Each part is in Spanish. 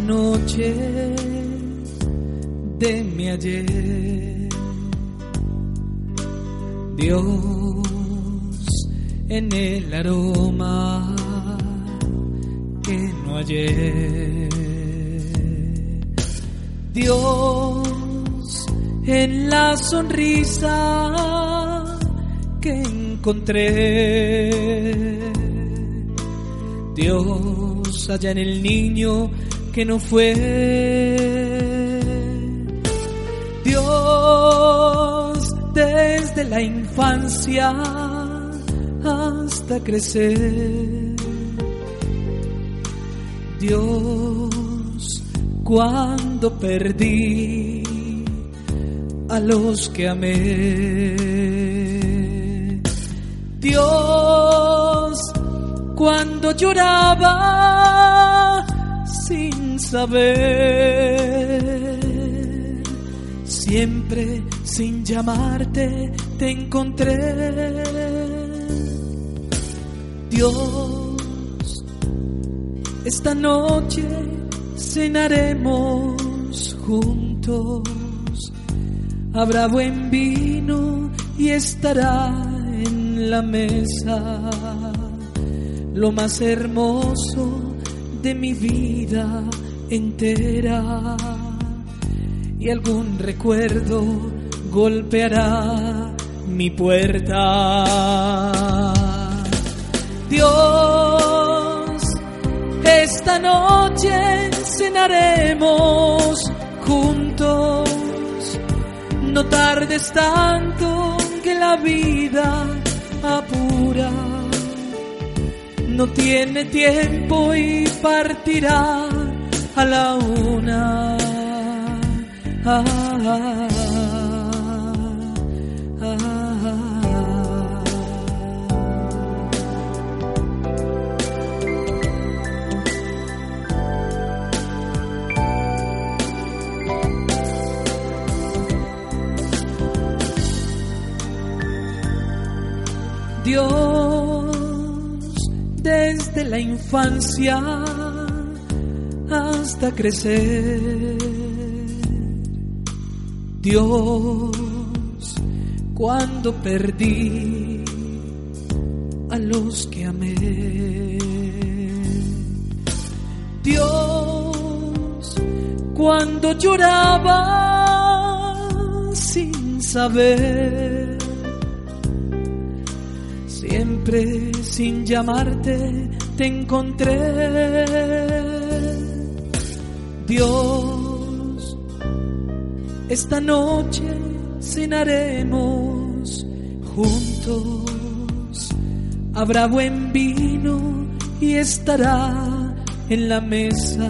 la noche de mi ayer. Dios, en el aroma que no hallé. Dios, en la sonrisa que encontré. Dios, allá en el niño que no fue. Dios, desde la infancia hasta crecer. Dios, cuando perdí a los que amé. Dios, cuando lloraba sin saber, siempre sin llamarte te encontré. Dios, esta noche cenaremos juntos, habrá buen vino y estará en la mesa lo más hermoso de mi vida entera, y algún recuerdo golpeará mi puerta. Dios, esta noche cenaremos juntos, no tardes tanto que la vida apura. No tiene tiempo y partirá a la una. Ah, ah, ah, ah. Dios, desde la infancia hasta crecer. Dios, cuando perdí a los que amé. Dios, cuando lloraba sin saber, siempre sin llamarte te encontré. Dios, esta noche cenaremos juntos, habrá buen vino y estará en la mesa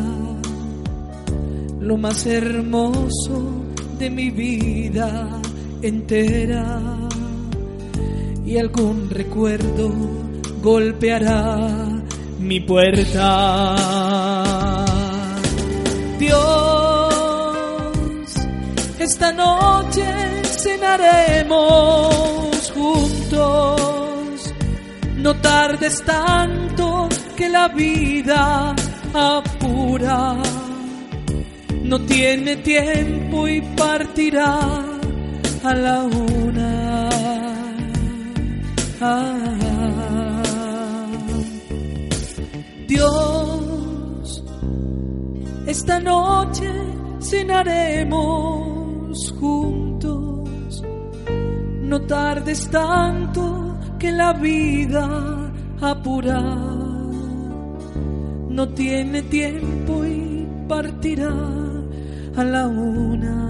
lo más hermoso de mi vida entera, y algún recuerdo golpeará mi puerta. Dios, esta noche cenaremos juntos, no tardes tanto que la vida apura. No tiene tiempo y partirá a la una. Dios, esta noche cenaremos juntos, no tardes tanto que la vida apura. No tiene tiempo y partirá a la una.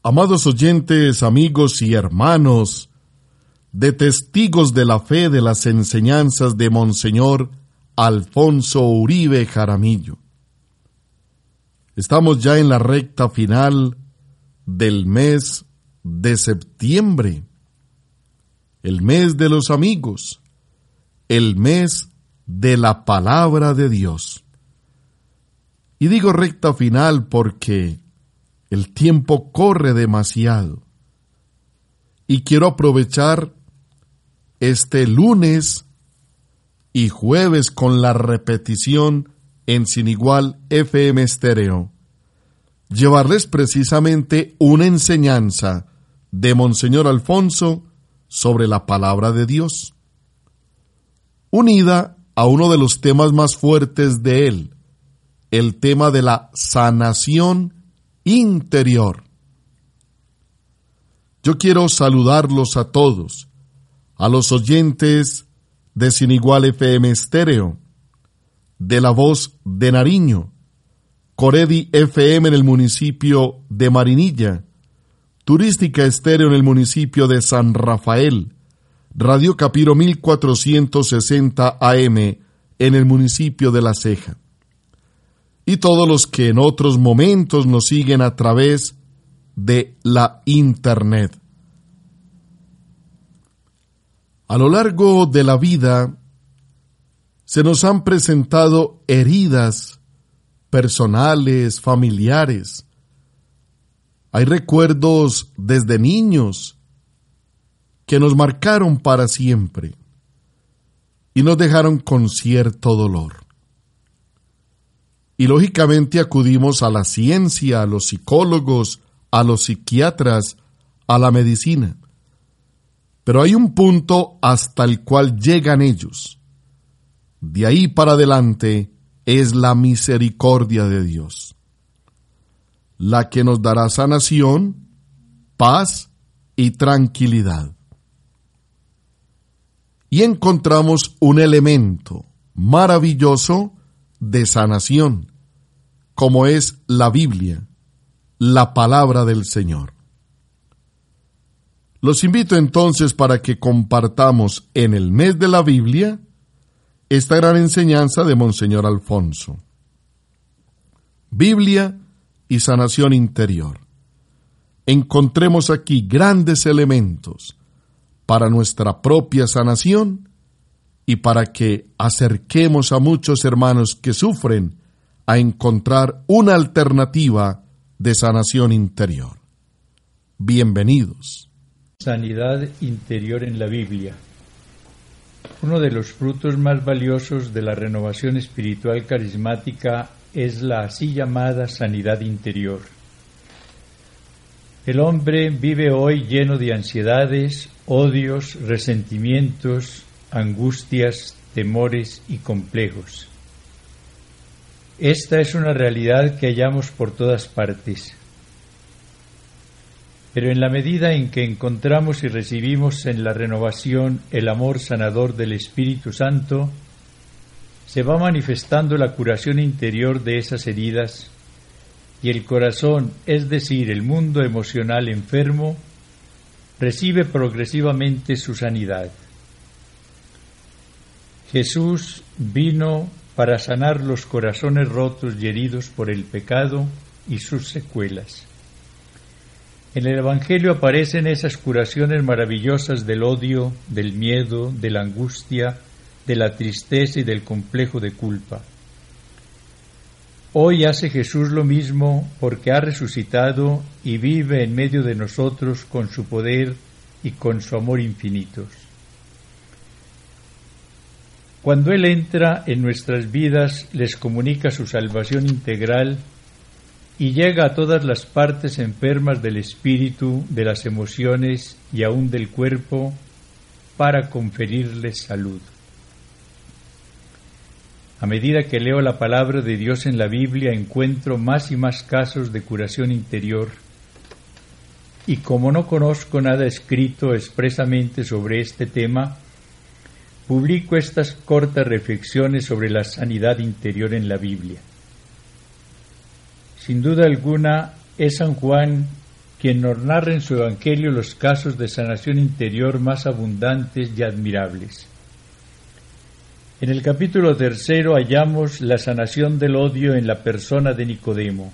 Amados oyentes, amigos y hermanos, de Testigos de la Fe de las Enseñanzas de Monseñor Alfonso Uribe Jaramillo. Estamos ya en la recta final del mes de septiembre, el mes de los amigos, el mes de la palabra de Dios. Y digo recta final porque el tiempo corre demasiado. Y quiero aprovechar este lunes y jueves con la repetición en Sinigual FM Estéreo, llevarles precisamente una enseñanza de Monseñor Alfonso sobre la palabra de Dios, unida a uno de los temas más fuertes de él, el tema de la sanación interior. Yo quiero saludarlos a todos, a los oyentes de Sinigual FM Estéreo, de La Voz de Nariño, Coredi FM en el municipio de Marinilla, Turística Estéreo en el municipio de San Rafael, Radio Capiro 1460 AM en el municipio de La Ceja, y todos los que en otros momentos nos siguen a través de la Internet. A lo largo de la vida se nos han presentado heridas personales, familiares. Hay recuerdos desde niños que nos marcaron para siempre y nos dejaron con cierto dolor. Y lógicamente acudimos a la ciencia, a los psicólogos, a los psiquiatras, a la medicina. Pero hay un punto hasta el cual llegan ellos. De ahí para adelante es la misericordia de Dios, la que nos dará sanación, paz y tranquilidad. Y encontramos un elemento maravilloso de sanación, como es la Biblia, la palabra del Señor. Los invito entonces para que compartamos en el mes de la Biblia esta gran enseñanza de Monseñor Alfonso. Biblia y sanación interior. Encontremos aquí grandes elementos para nuestra propia sanación y para que acerquemos a muchos hermanos que sufren a encontrar una alternativa de sanación interior. Bienvenidos. Sanidad interior en la Biblia. Uno de los frutos más valiosos de la renovación espiritual carismática es la así llamada sanidad interior. El hombre vive hoy lleno de ansiedades, odios, resentimientos, angustias, temores y complejos. Esta es una realidad que hallamos por todas partes. Pero en la medida en que encontramos y recibimos en la renovación el amor sanador del Espíritu Santo, se va manifestando la curación interior de esas heridas y el corazón, es decir, el mundo emocional enfermo, recibe progresivamente su sanidad. Jesús vino para sanar los corazones rotos y heridos por el pecado y sus secuelas. En el Evangelio aparecen esas curaciones maravillosas del odio, del miedo, de la angustia, de la tristeza y del complejo de culpa. Hoy hace Jesús lo mismo porque ha resucitado y vive en medio de nosotros con su poder y con su amor infinitos. Cuando Él entra en nuestras vidas, les comunica su salvación integral y llega a todas las partes enfermas del espíritu, de las emociones y aún del cuerpo, para conferirles salud. A medida que leo la palabra de Dios en la Biblia, encuentro más y más casos de curación interior, y como no conozco nada escrito expresamente sobre este tema, publico estas cortas reflexiones sobre la sanidad interior en la Biblia. Sin duda alguna, es San Juan quien nos narra en su Evangelio los casos de sanación interior más abundantes y admirables. En el capítulo tercero hallamos la sanación del odio en la persona de Nicodemo.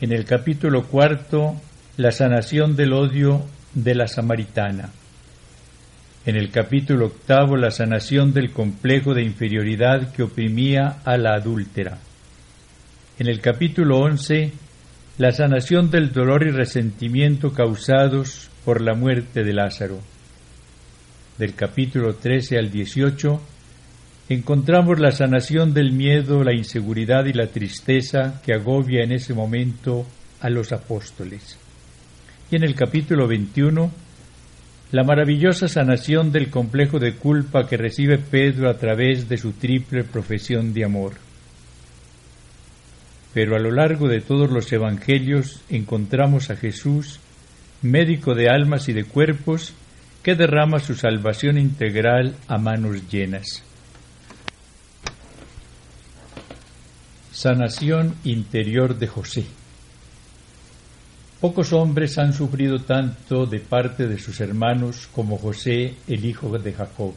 En el capítulo cuarto, la sanación del odio de la samaritana. En el capítulo octavo, la sanación del complejo de inferioridad que oprimía a la adúltera. En el capítulo 11, la sanación del dolor y resentimiento causados por la muerte de Lázaro. Del capítulo 13 al 18, encontramos la sanación del miedo, la inseguridad y la tristeza que agobia en ese momento a los apóstoles. Y en el capítulo 21, la maravillosa sanación del complejo de culpa que recibe Pedro a través de su triple profesión de amor. Pero a lo largo de todos los evangelios encontramos a Jesús, médico de almas y de cuerpos, que derrama su salvación integral a manos llenas. Sanación interior de José. Pocos hombres han sufrido tanto de parte de sus hermanos como José, el hijo de Jacob.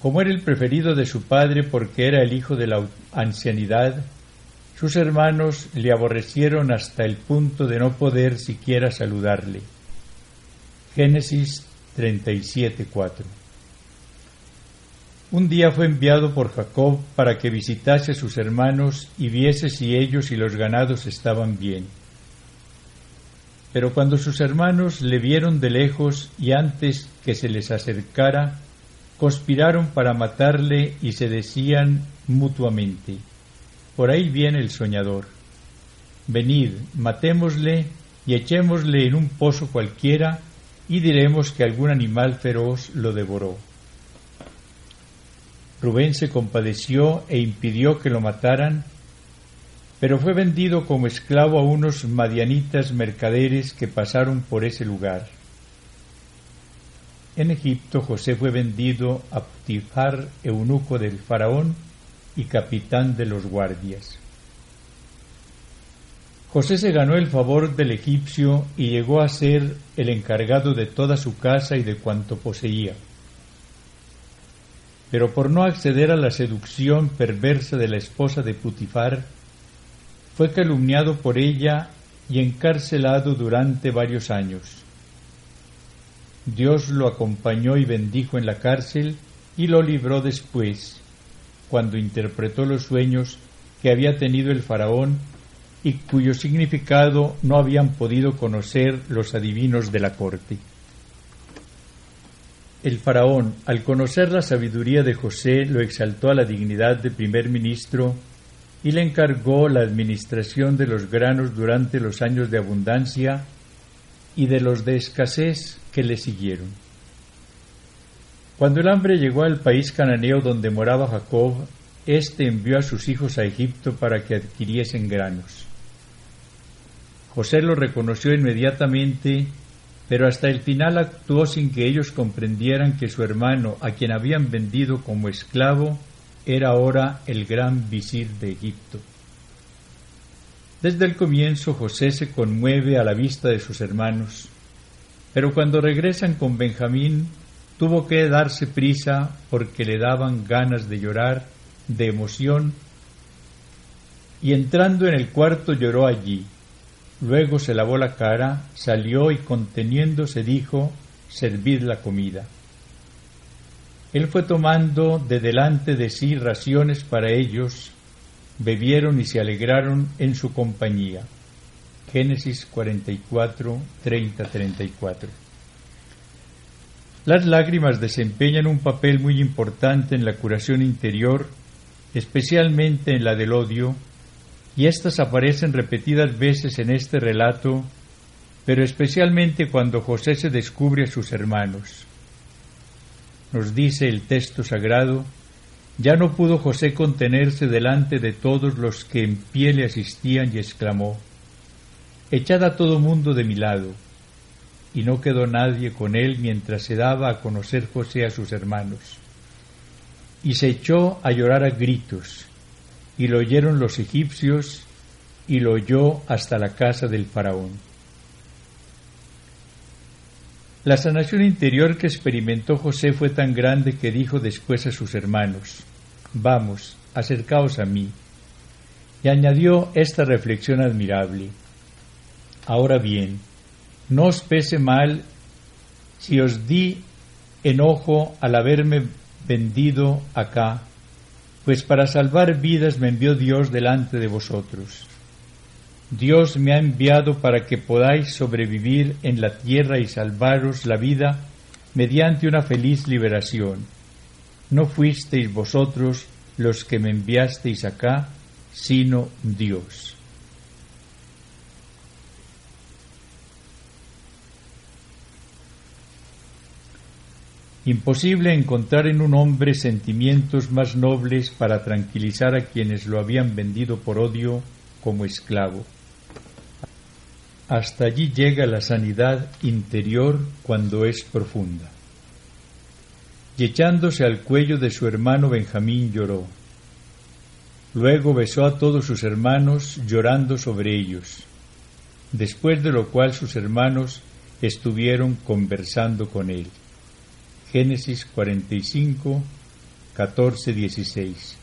Como era el preferido de su padre porque era el hijo de la ancianidad, sus hermanos le aborrecieron hasta el punto de no poder siquiera saludarle. Génesis 37:4. Un día fue enviado por Jacob para que visitase a sus hermanos y viese si ellos y los ganados estaban bien. Pero cuando sus hermanos le vieron de lejos y antes que se les acercara, conspiraron para matarle y se decían mutuamente: por ahí viene el soñador. Venid, matémosle y echémosle en un pozo cualquiera y diremos que algún animal feroz lo devoró. Rubén se compadeció e impidió que lo mataran, pero fue vendido como esclavo a unos madianitas mercaderes que pasaron por ese lugar. En Egipto, José fue vendido a Putifar, eunuco del faraón y capitán de los guardias. José se ganó el favor del egipcio y llegó a ser el encargado de toda su casa y de cuanto poseía. Pero por no acceder a la seducción perversa de la esposa de Putifar, fue calumniado por ella y encarcelado durante varios años. Dios lo acompañó y bendijo en la cárcel y lo libró después, cuando interpretó los sueños que había tenido el faraón y cuyo significado no habían podido conocer los adivinos de la corte. El faraón, al conocer la sabiduría de José, lo exaltó a la dignidad de primer ministro y le encargó la administración de los granos durante los años de abundancia y de los de escasez que le siguieron. Cuando el hambre llegó al país cananeo donde moraba Jacob, éste envió a sus hijos a Egipto para que adquiriesen granos. José lo reconoció inmediatamente, pero hasta el final actuó sin que ellos comprendieran que su hermano, a quien habían vendido como esclavo, era ahora el gran visir de Egipto. Desde el comienzo José se conmueve a la vista de sus hermanos, pero cuando regresan con Benjamín, tuvo que darse prisa porque le daban ganas de llorar, de emoción, y entrando en el cuarto lloró allí. Luego se lavó la cara, salió y conteniéndose dijo: «Servid la comida». Él fue tomando de delante de sí raciones para ellos, bebieron y se alegraron en su compañía. Génesis 44, 30-34. Las lágrimas desempeñan un papel muy importante en la curación interior, especialmente en la del odio, y éstas aparecen repetidas veces en este relato, pero especialmente cuando José se descubre a sus hermanos. Nos dice el texto sagrado: «Ya no pudo José contenerse delante de todos los que en pie le asistían y exclamó: «Echad a todo mundo de mi lado». Y no quedó nadie con él mientras se daba a conocer José a sus hermanos. Y se echó a llorar a gritos, y lo oyeron los egipcios, y lo oyó hasta la casa del faraón». La sanación interior que experimentó José fue tan grande que dijo después a sus hermanos: «Vamos, acercaos a mí». Y añadió esta reflexión admirable: «Ahora bien, no os pese mal si os di enojo al haberme vendido acá, pues para salvar vidas me envió Dios delante de vosotros. Dios me ha enviado para que podáis sobrevivir en la tierra y salvaros la vida mediante una feliz liberación. No fuisteis vosotros los que me enviasteis acá, sino Dios». Imposible encontrar en un hombre sentimientos más nobles para tranquilizar a quienes lo habían vendido por odio como esclavo. Hasta allí llega la sanidad interior cuando es profunda. Y echándose al cuello de su hermano Benjamín lloró. Luego besó a todos sus hermanos llorando sobre ellos, después de lo cual sus hermanos estuvieron conversando con él. Génesis 45, 14, 16.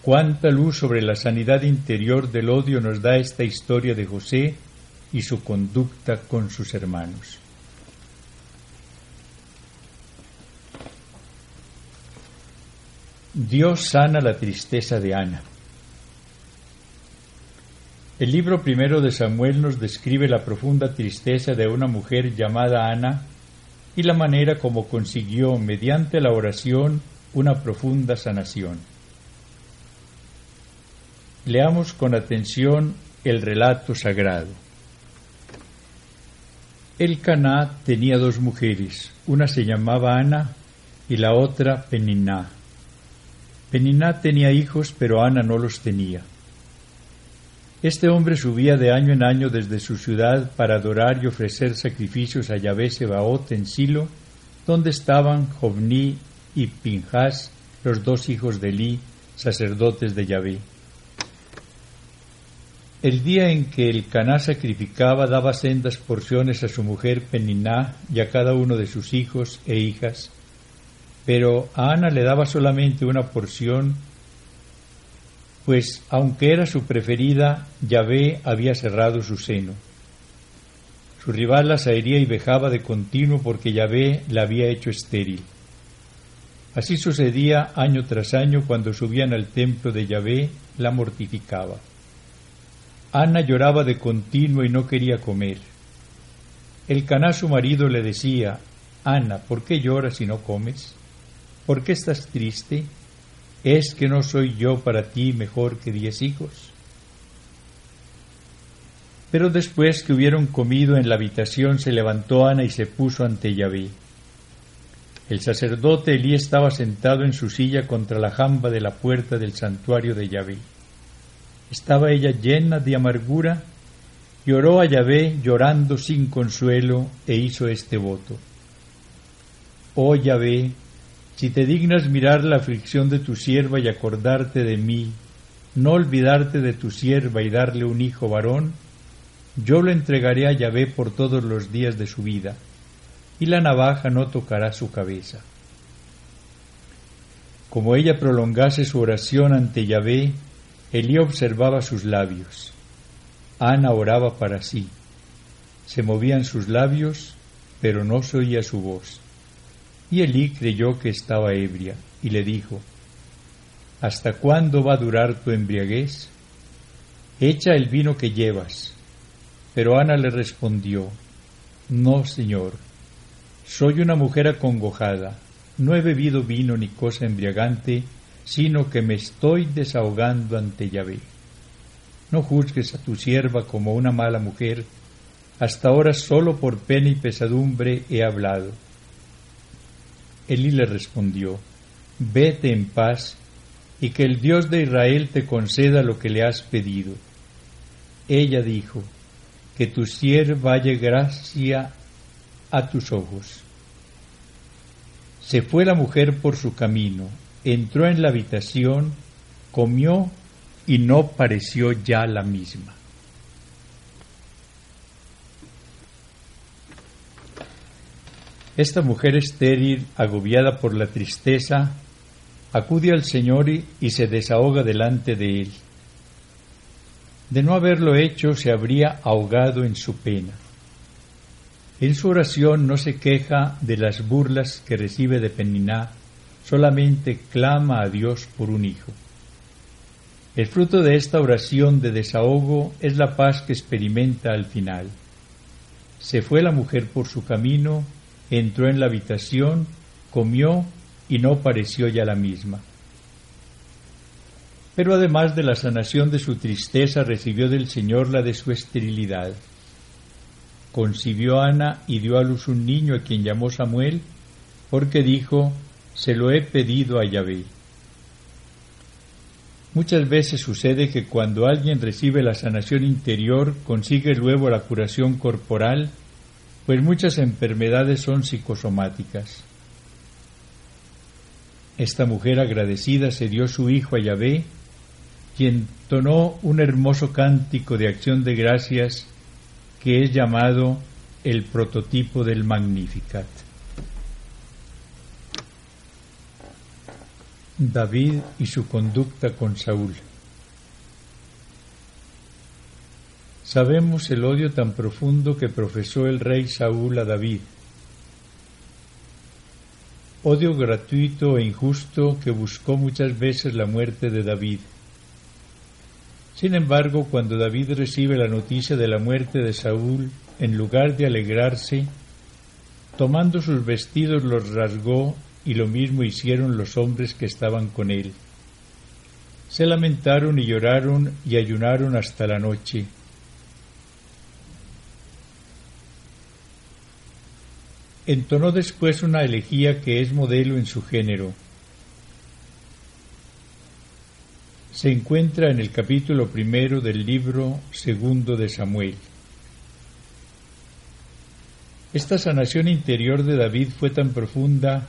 Cuánta luz sobre la sanidad interior del odio nos da esta historia de José y su conducta con sus hermanos. Dios sana la tristeza de Ana. El libro primero de Samuel nos describe la profunda tristeza de una mujer llamada Ana y la manera como consiguió, mediante la oración, una profunda sanación. Leamos con atención el relato sagrado. Elcaná tenía dos mujeres, una se llamaba Ana y la otra Peniná. Peniná tenía hijos, pero Ana no los tenía. Este hombre subía de año en año desde su ciudad para adorar y ofrecer sacrificios a Yahvé Sebaot en Silo, donde estaban Jovní y Pinjas, los dos hijos de Elí, sacerdotes de Yahvé. El día en que Elcaná sacrificaba, daba sendas porciones a su mujer Peniná y a cada uno de sus hijos e hijas, pero a Ana le daba solamente una porción, pues aunque era su preferida, Yahvé había cerrado su seno. Su rival las hería y vejaba de continuo porque Yahvé la había hecho estéril. Así sucedía año tras año. Cuando subían al templo de Yahvé, la mortificaba. Ana lloraba de continuo y no quería comer. Elcaná, su marido, le decía: «Ana, ¿por qué lloras y no comes? ¿Por qué estás triste? ¿Es que no soy yo para ti mejor que 10 hijos? Pero después que hubieron comido en la habitación, se levantó Ana y se puso ante Yahvé. El sacerdote Elí estaba sentado en su silla contra la jamba de la puerta del santuario de Yahvé. Estaba ella llena de amargura y oró a Yahvé llorando sin consuelo, e hizo este voto: «Oh Yahvé, si te dignas mirar la aflicción de tu sierva y acordarte de mí, no olvidarte de tu sierva y darle un hijo varón, yo lo entregaré a Yahvé por todos los días de su vida, y la navaja no tocará su cabeza». Como ella prolongase su oración ante Yahvé, Elí observaba sus labios. Ana oraba para sí. Se movían sus labios, pero no se oía su voz. Y Elí creyó que estaba ebria, y le dijo: «¿Hasta cuándo va a durar tu embriaguez? Echa el vino que llevas». Pero Ana le respondió: «No, señor, soy una mujer acongojada, no he bebido vino ni cosa embriagante, sino que me estoy desahogando ante Yahvé. No juzgues a tu sierva como una mala mujer, hasta ahora solo por pena y pesadumbre he hablado». Elí le respondió: «Vete en paz, y que el Dios de Israel te conceda lo que le has pedido». Ella dijo: «Que tu sierva halle gracia a tus ojos». Se fue la mujer por su camino, entró en la habitación, comió y no pareció ya la misma. Esta mujer estéril, agobiada por la tristeza, acude al Señor y se desahoga delante de Él. De no haberlo hecho, se habría ahogado en su pena. En su oración no se queja de las burlas que recibe de Peniná, solamente clama a Dios por un hijo. El fruto de esta oración de desahogo es la paz que experimenta al final. Se fue la mujer por su camino, entró en la habitación, comió y no pareció ya la misma. Pero además de la sanación de su tristeza, recibió del Señor la de su esterilidad. Concibió a Ana y dio a luz un niño a quien llamó Samuel, porque dijo: «Se lo he pedido a Yahvé». Muchas veces sucede que cuando alguien recibe la sanación interior, consigue luego la curación corporal, pues muchas enfermedades son psicosomáticas. Esta mujer agradecida se dio su hijo a Yahvé, quien tonó un hermoso cántico de acción de gracias que es llamado el prototipo del Magnificat. David y su conducta con Saúl. Sabemos el odio tan profundo que profesó el rey Saúl a David. Odio gratuito e injusto que buscó muchas veces la muerte de David. Sin embargo, cuando David recibe la noticia de la muerte de Saúl, en lugar de alegrarse, tomando sus vestidos los rasgó, y lo mismo hicieron los hombres que estaban con él. Se lamentaron y lloraron y ayunaron hasta la noche. Entonó después una elegía que es modelo en su género. Se encuentra en el capítulo 1 del libro 2 de Samuel. Esta sanación interior de David fue tan profunda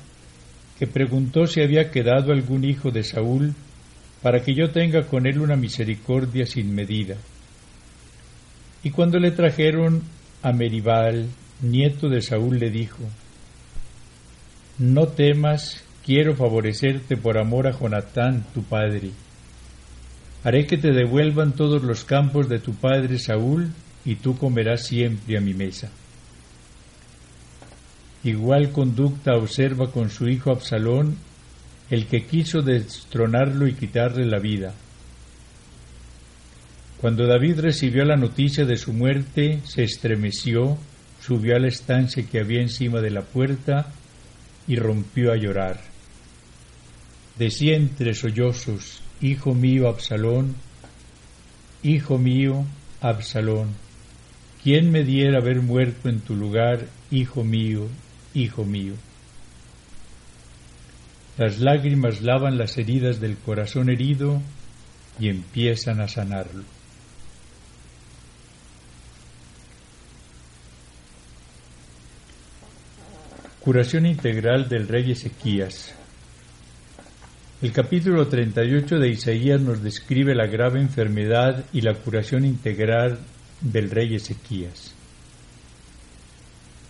que preguntó si había quedado algún hijo de Saúl, para que yo tenga con él una misericordia sin medida. Y cuando le trajeron a Meribal, nieto de Saúl, le dijo: «No temas, quiero favorecerte por amor a Jonatán, tu padre. Haré que te devuelvan todos los campos de tu padre Saúl, y tú comerás siempre a mi mesa». Igual conducta observa con su hijo Absalón, el que quiso destronarlo y quitarle la vida. Cuando David recibió la noticia de su muerte, se estremeció, subió a la estancia que había encima de la puerta y rompió a llorar. Decía entre sollozos: «Hijo mío, Absalón, hijo mío, Absalón, ¿quién me diera haber muerto en tu lugar, hijo mío, hijo mío?». Las lágrimas lavan las heridas del corazón herido y empiezan a sanarlo. Curación integral del rey Ezequías. El capítulo 38 de Isaías nos describe la grave enfermedad y la curación integral del rey Ezequías.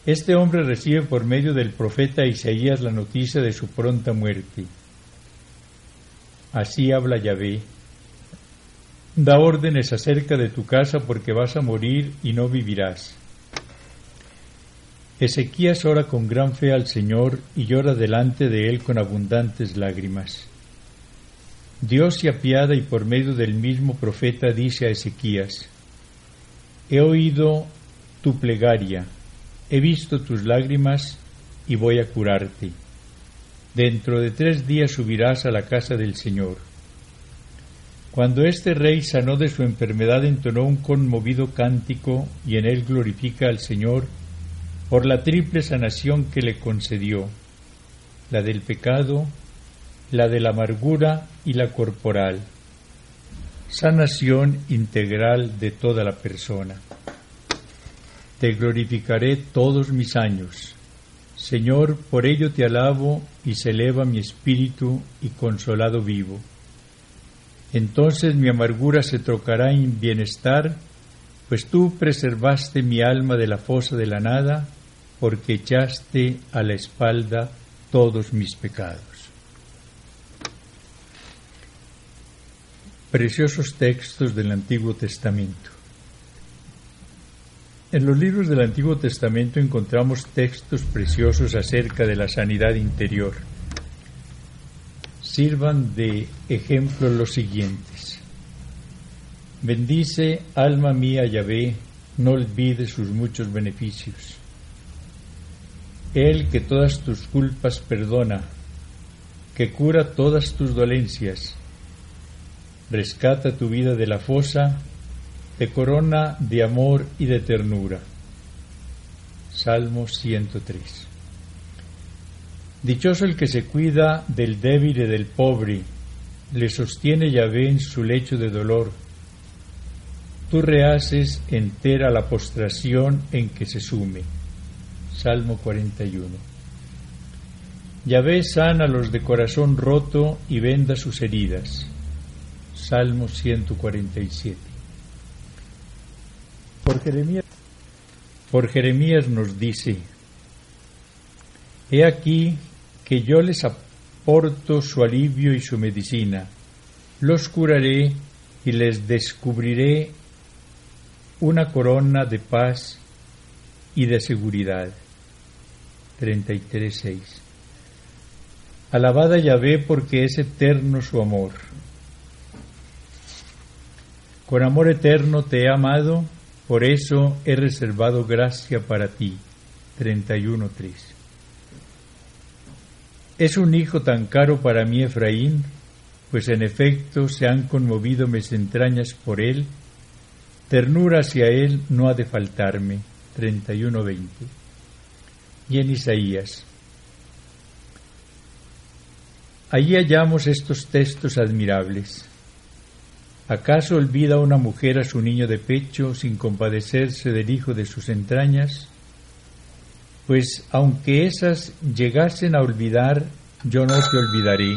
Este hombre recibe por medio del profeta Isaías la noticia de su pronta muerte. Así habla Yahvé: «Da órdenes acerca de tu casa, porque vas a morir y no vivirás». Ezequías ora con gran fe al Señor y llora delante de Él con abundantes lágrimas. Dios se apiada y por medio del mismo profeta dice a Ezequías: «He oído tu plegaria, he visto tus lágrimas y voy a curarte. Dentro de 3 días subirás a la casa del Señor». Cuando este rey sanó de su enfermedad, entonó un conmovido cántico y en él glorifica al Señor por la triple sanación que le concedió: la del pecado, la de la amargura y la corporal. Sanación integral de toda la persona. Te glorificaré todos mis años, Señor, por ello te alabo, y se eleva mi espíritu y consolado vivo. Entonces mi amargura se trocará en bienestar, pues tú preservaste mi alma de la fosa de la nada, porque echaste a la espalda todos mis pecados. Preciosos textos del Antiguo Testamento. En los libros del Antiguo Testamento encontramos textos preciosos acerca de la sanidad interior. Sirvan de ejemplo los siguientes. Bendice, alma mía, a Yahvé, no olvides sus muchos beneficios. Él que todas tus culpas perdona, que cura todas tus dolencias, rescata tu vida de la fosa, te corona de amor y de ternura. Salmo 103. Dichoso el que se cuida del débil y del pobre, le sostiene Yahvé en su lecho de dolor. Tú rehaces entera la postración en que se sume. Salmo 41. Yahvé sana a los de corazón roto y venda sus heridas. Salmo 147. Por Jeremías nos dice: He aquí que yo les aporto su alivio y su medicina, los curaré y les descubriré una corona de paz y de seguridad. 33.6. Alabad a Yahvé porque es eterno su amor. Con amor eterno te he amado, por eso he reservado gracia para ti. 31.3. Es un hijo tan caro para mí, Efraín, pues en efecto se han conmovido mis entrañas por él, ternura hacia él no ha de faltarme. 31.20. Y en Isaías. Allí hallamos estos textos admirables. ¿Acaso olvida una mujer a su niño de pecho sin compadecerse del hijo de sus entrañas? Pues aunque esas llegasen a olvidar, yo no te olvidaré.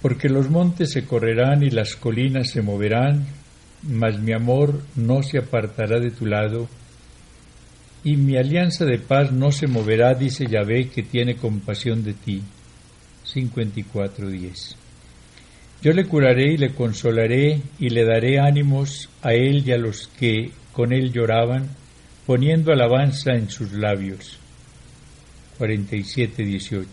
Porque los montes se correrán y las colinas se moverán, mas mi amor no se apartará de tu lado, y mi alianza de paz no se moverá, dice Yahvé, que tiene compasión de ti. 54.10. Yo le curaré y le consolaré, y le daré ánimos a él y a los que con él lloraban, poniendo alabanza en sus labios. 47.18.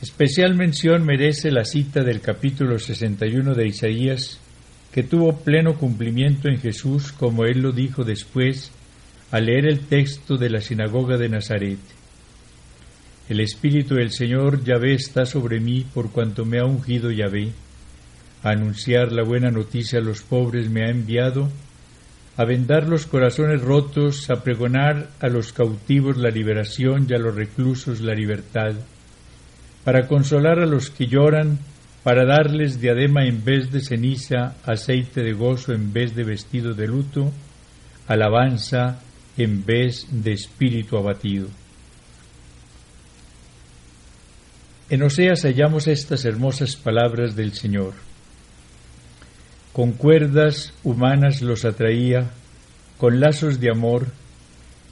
Especial mención merece la cita del capítulo 61 de Isaías, que tuvo pleno cumplimiento en Jesús, como él lo dijo después al leer el texto de la sinagoga de Nazaret. El Espíritu del Señor Yahvé está sobre mí, por cuanto me ha ungido Yahvé. A anunciar la buena noticia a los pobres me ha enviado, a vendar los corazones rotos, a pregonar a los cautivos la liberación y a los reclusos la libertad, para consolar a los que lloran, para darles diadema en vez de ceniza, aceite de gozo en vez de vestido de luto, alabanza en vez de espíritu abatido. En Oseas hallamos estas hermosas palabras del Señor. Con cuerdas humanas los atraía, con lazos de amor,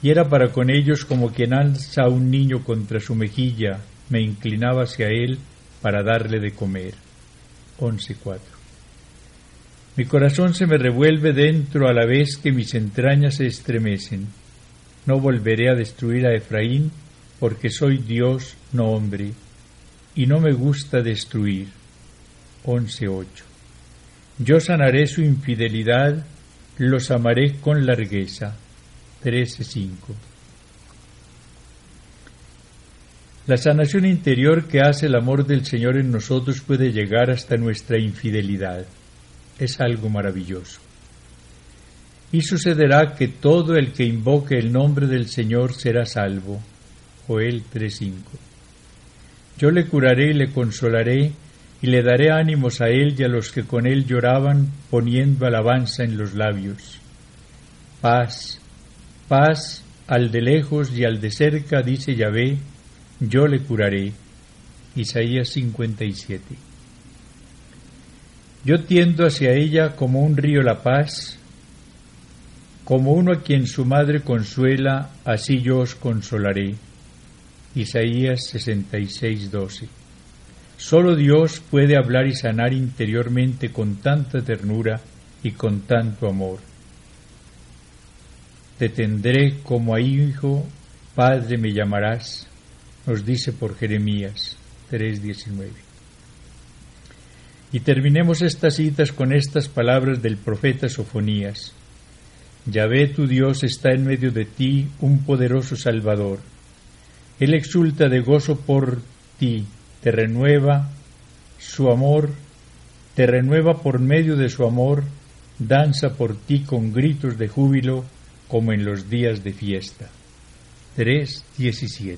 y era para con ellos como quien alza a un niño contra su mejilla, me inclinaba hacia él para darle de comer. 11.4. Mi corazón se me revuelve dentro a la vez que mis entrañas se estremecen. No volveré a destruir a Efraín, porque soy Dios, no hombre, y no me gusta destruir. 11.8. Yo sanaré su infidelidad, los amaré con largueza. 13.5. La sanación interior que hace el amor del Señor en nosotros puede llegar hasta nuestra infidelidad. Es algo maravilloso. Y sucederá que todo el que invoque el nombre del Señor será salvo. Joel 3.5. Yo le curaré y le consolaré, y le daré ánimos a él y a los que con él lloraban, poniendo alabanza en los labios. Paz, paz al de lejos y al de cerca, dice Yahvé, yo le curaré. Isaías 57. Yo tiendo hacia ella como un río la paz, Como uno a quien su madre consuela, así yo os consolaré. Isaías 66:12. Solo Dios puede hablar y sanar interiormente con tanta ternura y con tanto amor. Te tendré como a hijo, padre me llamarás, nos dice por Jeremías 3:19. Y terminemos estas citas con estas palabras del profeta Sofonías. Yahvé tu Dios está en medio de ti, un poderoso Salvador. Él exulta de gozo por ti, te renueva su amor, te renueva por medio de su amor, danza por ti con gritos de júbilo, como en los días de fiesta. 3:17.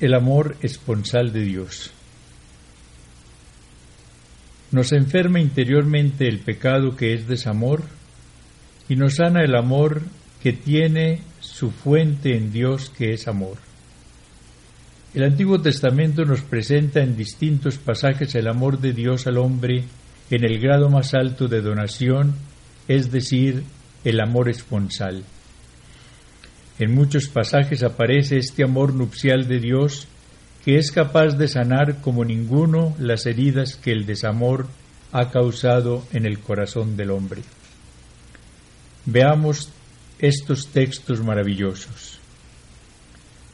El amor esponsal de Dios. Nos enferma interiormente el pecado que es desamor y nos sana el amor que tiene su fuente en Dios, que es amor. El Antiguo Testamento nos presenta en distintos pasajes el amor de Dios al hombre en el grado más alto de donación, es decir, el amor esponsal. En muchos pasajes aparece este amor nupcial de Dios que es capaz de sanar como ninguno las heridas que el desamor ha causado en el corazón del hombre. Veamos estos textos maravillosos.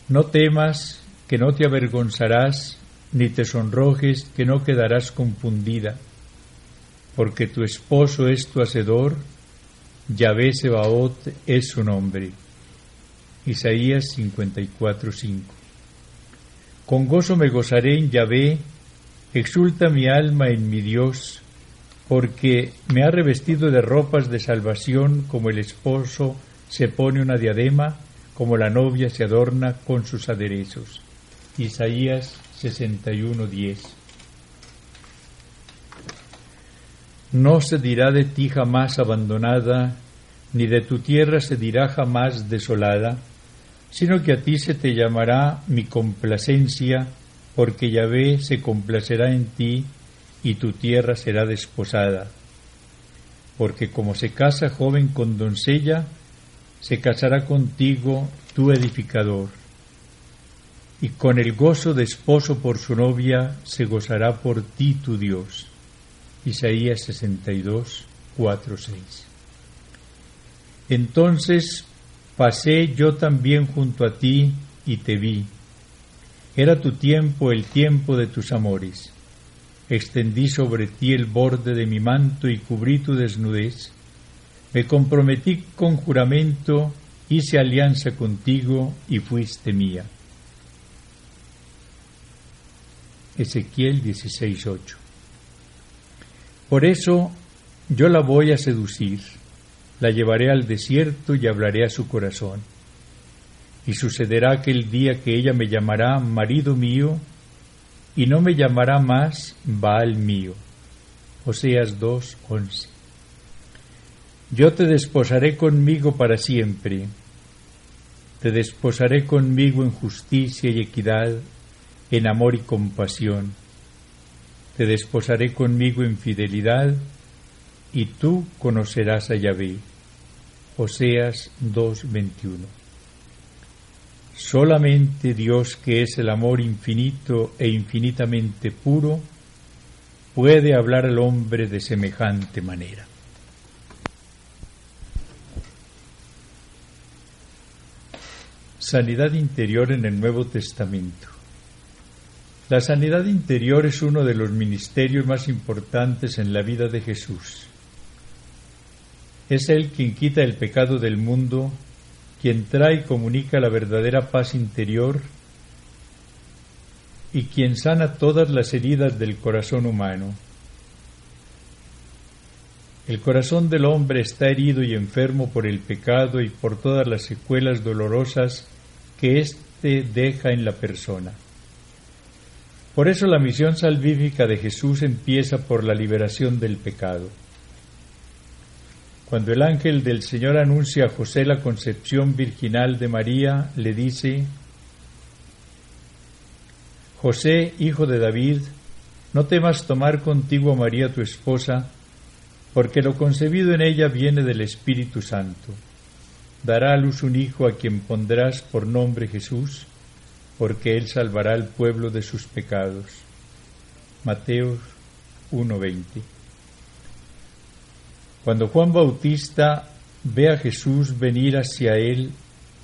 No temas, que no te avergonzarás, ni te sonrojes, que no quedarás confundida, porque tu esposo es tu hacedor, Yahvé Sebaot es su nombre. Isaías 54:5. Con gozo me gozaré en Yahvé, exulta mi alma en mi Dios, porque me ha revestido de ropas de salvación, como el esposo se pone una diadema, como la novia se adorna con sus aderezos. Isaías 61:10. No se dirá de ti jamás abandonada, ni de tu tierra se dirá jamás desolada, sino que a ti se te llamará mi complacencia, porque Yahvé se complacerá en ti, y tu tierra será desposada. Porque como se casa joven con doncella, se casará contigo tu edificador. Y con el gozo de esposo por su novia se gozará por ti tu Dios. Isaías 62:4-6. Entonces pasé yo también junto a ti y te vi. Era tu tiempo, el tiempo de tus amores. Extendí sobre ti el borde de mi manto y cubrí tu desnudez. Me comprometí con juramento, hice alianza contigo y fuiste mía. Ezequiel 16:8. Por eso yo la voy a seducir, la llevaré al desierto y hablaré a su corazón. Y sucederá aquel día que ella me llamará marido mío, y no me llamará más Baal mío. Oseas 2:11. Yo te desposaré conmigo para siempre, te desposaré conmigo en justicia y equidad, en amor y compasión. Te desposaré conmigo en fidelidad, y tú conocerás a Yahvé. Oseas 2:21. Solamente Dios, que es el amor infinito e infinitamente puro, puede hablar al hombre de semejante manera. Sanidad interior en el Nuevo Testamento. La sanidad interior es uno de los ministerios más importantes en la vida de Jesús. Es Él quien quita el pecado del mundo, quien trae y comunica la verdadera paz interior y quien sana todas las heridas del corazón humano. El corazón del hombre está herido y enfermo por el pecado y por todas las secuelas dolorosas que éste deja en la persona. Por eso la misión salvífica de Jesús empieza por la liberación del pecado. Cuando el ángel del Señor anuncia a José la concepción virginal de María, le dice: José, hijo de David, No temas tomar contigo a María tu esposa, porque lo concebido en ella viene del Espíritu Santo. Dará a luz un hijo a quien pondrás por nombre Jesús, porque él salvará al pueblo de sus pecados. Mateo 1:20. Cuando Juan Bautista ve a Jesús venir hacia él,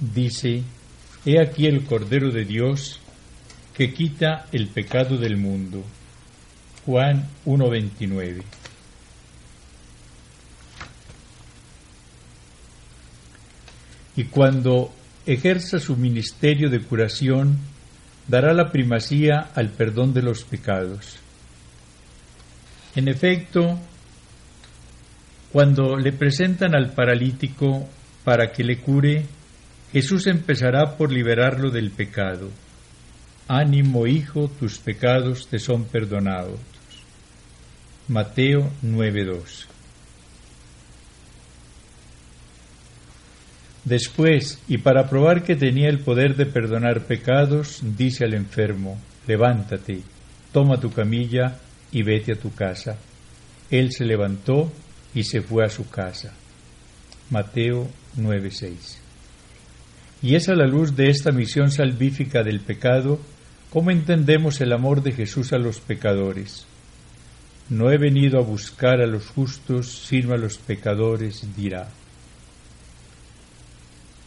dice: «He aquí el Cordero de Dios, que quita el pecado del mundo». Juan 1:29. Y cuando ejerza su ministerio de curación, dará la primacía al perdón de los pecados. En efecto, cuando le presentan al paralítico para que le cure, Jesús empezará por liberarlo del pecado. «Ánimo, hijo, tus pecados te son perdonados». Mateo 9:2. Después, y para probar que tenía el poder de perdonar pecados, dice al enfermo: «Levántate, toma tu camilla y vete a tu casa». Él se levantó y se fue a su casa. Mateo 9:6. Y es a la luz de esta misión salvífica del pecado como entendemos el amor de Jesús a los pecadores. «No he venido a buscar a los justos, sino a los pecadores», dirá.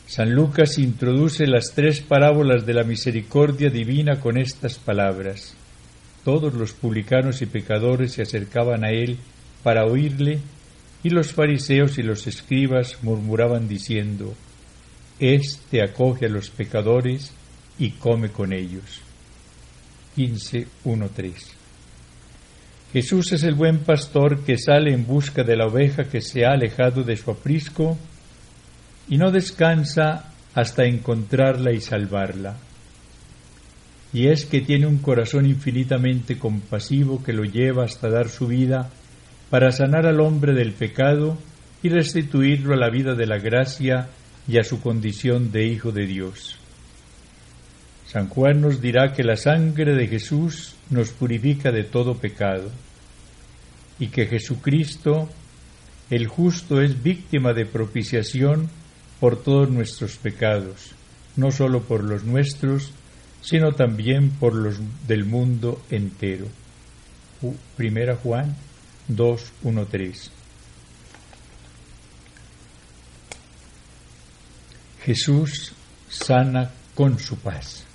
San Lucas introduce las tres parábolas de la misericordia divina con estas palabras: «Todos los publicanos y pecadores se acercaban a él para oírle, y los fariseos y los escribas murmuraban diciendo: «Este acoge a los pecadores y come con ellos». 15:1-3. Jesús es el buen pastor que sale en busca de la oveja que se ha alejado de su aprisco y no descansa hasta encontrarla y salvarla. Y es que tiene un corazón infinitamente compasivo que lo lleva hasta dar su vida para sanar al hombre del pecado y restituirlo a la vida de la gracia y a su condición de Hijo de Dios. San Juan nos dirá que la sangre de Jesús nos purifica de todo pecado y que Jesucristo, el justo, es víctima de propiciación por todos nuestros pecados, no solo por los nuestros, sino también por los del mundo entero. 1 Juan 2:1-3. Jesús sana con su paz.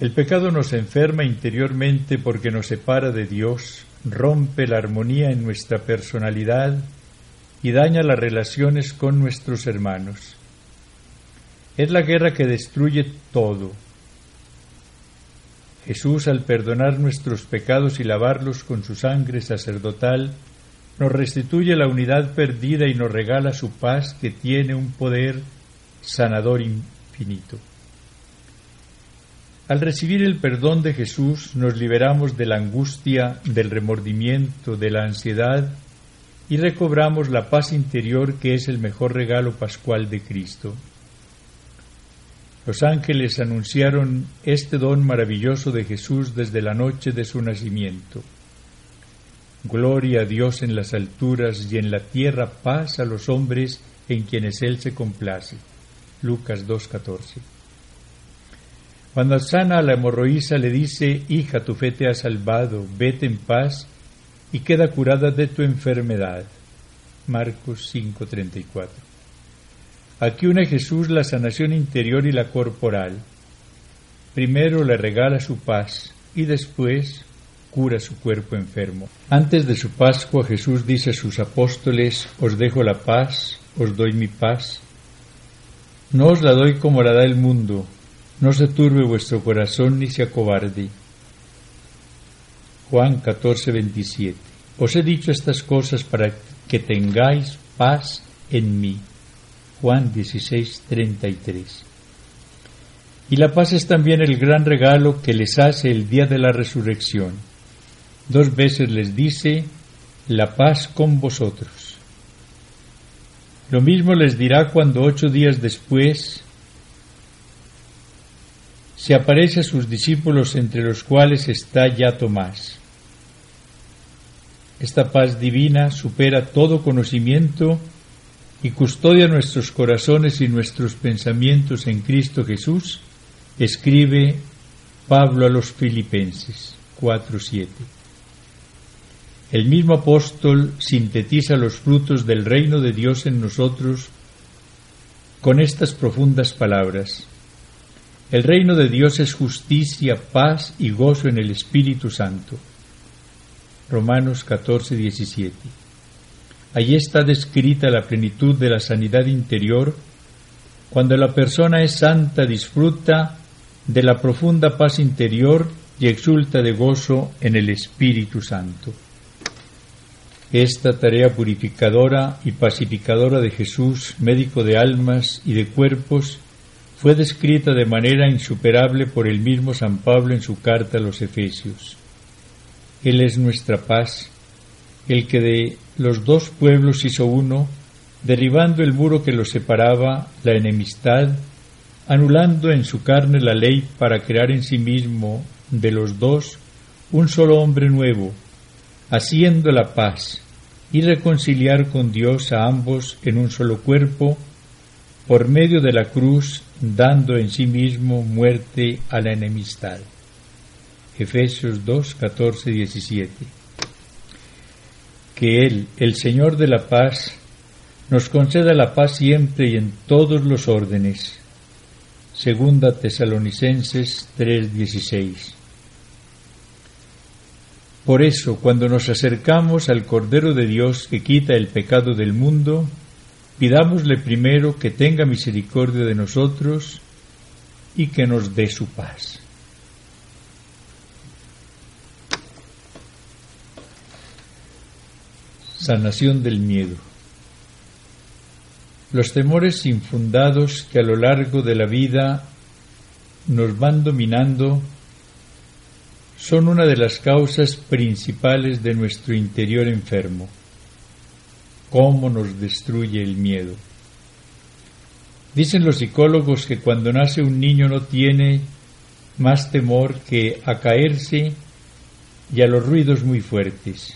El pecado nos enferma interiormente porque nos separa de Dios, rompe la armonía en nuestra personalidad y daña las relaciones con nuestros hermanos. Es la guerra que destruye todo. Jesús, al perdonar nuestros pecados y lavarlos con su sangre sacerdotal, nos restituye la unidad perdida y nos regala su paz, que tiene un poder sanador infinito. Al recibir el perdón de Jesús, nos liberamos de la angustia, del remordimiento, de la ansiedad y recobramos la paz interior, que es el mejor regalo pascual de Cristo. Los ángeles anunciaron este don maravilloso de Jesús desde la noche de su nacimiento. Gloria a Dios en las alturas y en la tierra paz a los hombres en quienes Él se complace. Lucas 2:14. Cuando sana a la hemorroísa le dice: «Hija, tu fe te ha salvado, vete en paz y queda curada de tu enfermedad». Marcos 5:34. Aquí une Jesús la sanación interior y la corporal. Primero le regala su paz y después cura su cuerpo enfermo. Antes de su Pascua, Jesús dice a sus apóstoles: «Os dejo la paz, os doy mi paz. No os la doy como la da el mundo. No se turbe vuestro corazón ni se acobarde». Juan 14:27. «Os he dicho estas cosas para que tengáis paz en mí». Juan 16:33. Y la paz es también el gran regalo que les hace el día de la resurrección. Dos veces les dice: «La paz con vosotros». Lo mismo les dirá cuando 8 días después se aparece a sus discípulos, entre los cuales está ya Tomás. Esta paz divina supera todo conocimiento y custodia nuestros corazones y nuestros pensamientos en Cristo Jesús, escribe Pablo a los Filipenses 4:7. El mismo apóstol sintetiza los frutos del reino de Dios en nosotros con estas profundas palabras: el reino de Dios es justicia, paz y gozo en el Espíritu Santo. Romanos 14:17. Allí está descrita la plenitud de la sanidad interior. Cuando la persona es santa, disfruta de la profunda paz interior y exulta de gozo en el Espíritu Santo. Esta tarea purificadora y pacificadora de Jesús, médico de almas y de cuerpos, fue descrita de manera insuperable por el mismo San Pablo en su carta a los Efesios. Él es nuestra paz, el que de los dos pueblos hizo uno, derribando el muro que los separaba, la enemistad, anulando en su carne la ley para crear en sí mismo de los dos un solo hombre nuevo, haciendo la paz y reconciliar con Dios a ambos en un solo cuerpo, por medio de la cruz, dando en sí mismo muerte a la enemistad. Efesios 2, 14, 17. Que Él, el Señor de la paz, nos conceda la paz siempre y en todos los órdenes. Segunda Tesalonicenses 3, 16. Por eso, cuando nos acercamos al Cordero de Dios que quita el pecado del mundo, pidámosle primero que tenga misericordia de nosotros y que nos dé su paz. Sanación del miedo. Los temores infundados que a lo largo de la vida nos van dominando son una de las causas principales de nuestro interior enfermo. ¿Cómo nos destruye el miedo? Dicen los psicólogos que cuando nace un niño no tiene más temor que a caerse y a los ruidos muy fuertes.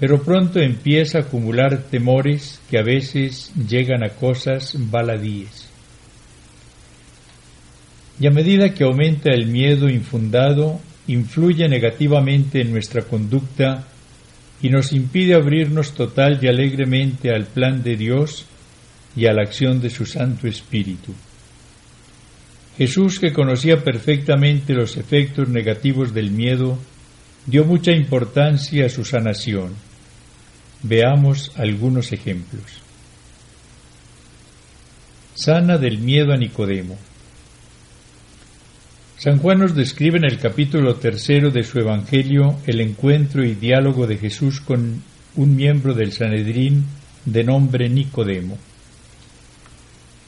Pero pronto empieza a acumular temores que a veces llegan a cosas baladíes. Y a medida que aumenta el miedo infundado, influye negativamente en nuestra conducta y nos impide abrirnos total y alegremente al plan de Dios y a la acción de su Santo Espíritu. Jesús, que conocía perfectamente los efectos negativos del miedo, dio mucha importancia a su sanación. Veamos algunos ejemplos. Sana del miedo a Nicodemo. San Juan nos describe en el capítulo 3 de su Evangelio el encuentro y diálogo de Jesús con un miembro del Sanedrín de nombre Nicodemo.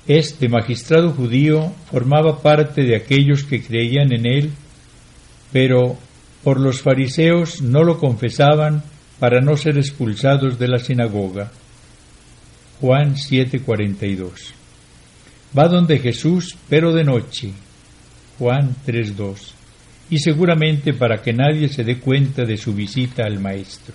Este magistrado judío formaba parte de aquellos que creían en él, pero por los fariseos no lo confesaban para no ser expulsados de la sinagoga. Juan 7:42. Va donde Jesús, pero de noche. Juan 3:2, y seguramente para que nadie se dé cuenta de su visita al Maestro.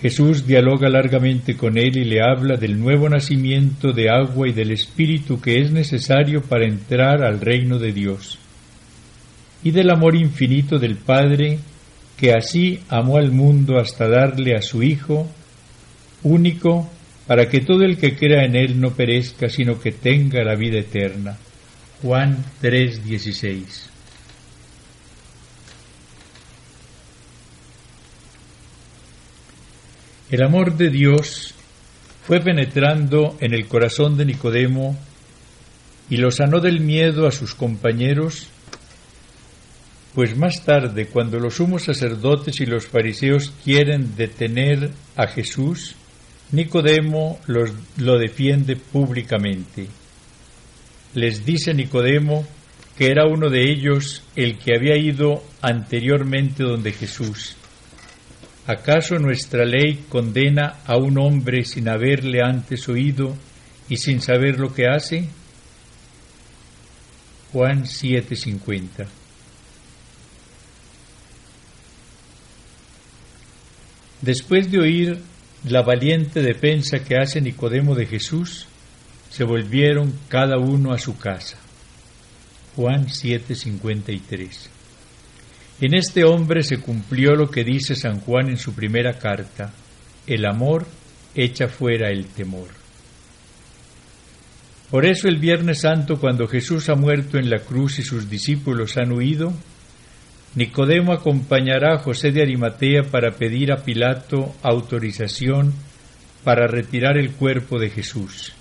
Jesús dialoga largamente con él y le habla del nuevo nacimiento de agua y del Espíritu que es necesario para entrar al reino de Dios, y del amor infinito del Padre, que así amó al mundo hasta darle a su Hijo único, para que todo el que crea en él no perezca, sino que tenga la vida eterna. Juan 3:16. El amor de Dios fue penetrando en el corazón de Nicodemo y lo sanó del miedo a sus compañeros, pues más tarde, cuando los sumos sacerdotes y los fariseos quieren detener a Jesús, Nicodemo lo defiende públicamente. Les dice Nicodemo que era uno de ellos, el que había ido anteriormente donde Jesús: ¿acaso nuestra ley condena a un hombre sin haberle antes oído y sin saber lo que hace? Juan 7:50. Después de oír la valiente defensa que hace Nicodemo de Jesús, se volvieron cada uno a su casa. Juan 7:53. En este hombre se cumplió lo que dice San Juan en su primera carta: el amor echa fuera el temor. Por eso el Viernes Santo, cuando Jesús ha muerto en la cruz y sus discípulos han huido, Nicodemo acompañará a José de Arimatea para pedir a Pilato autorización para retirar el cuerpo de Jesús,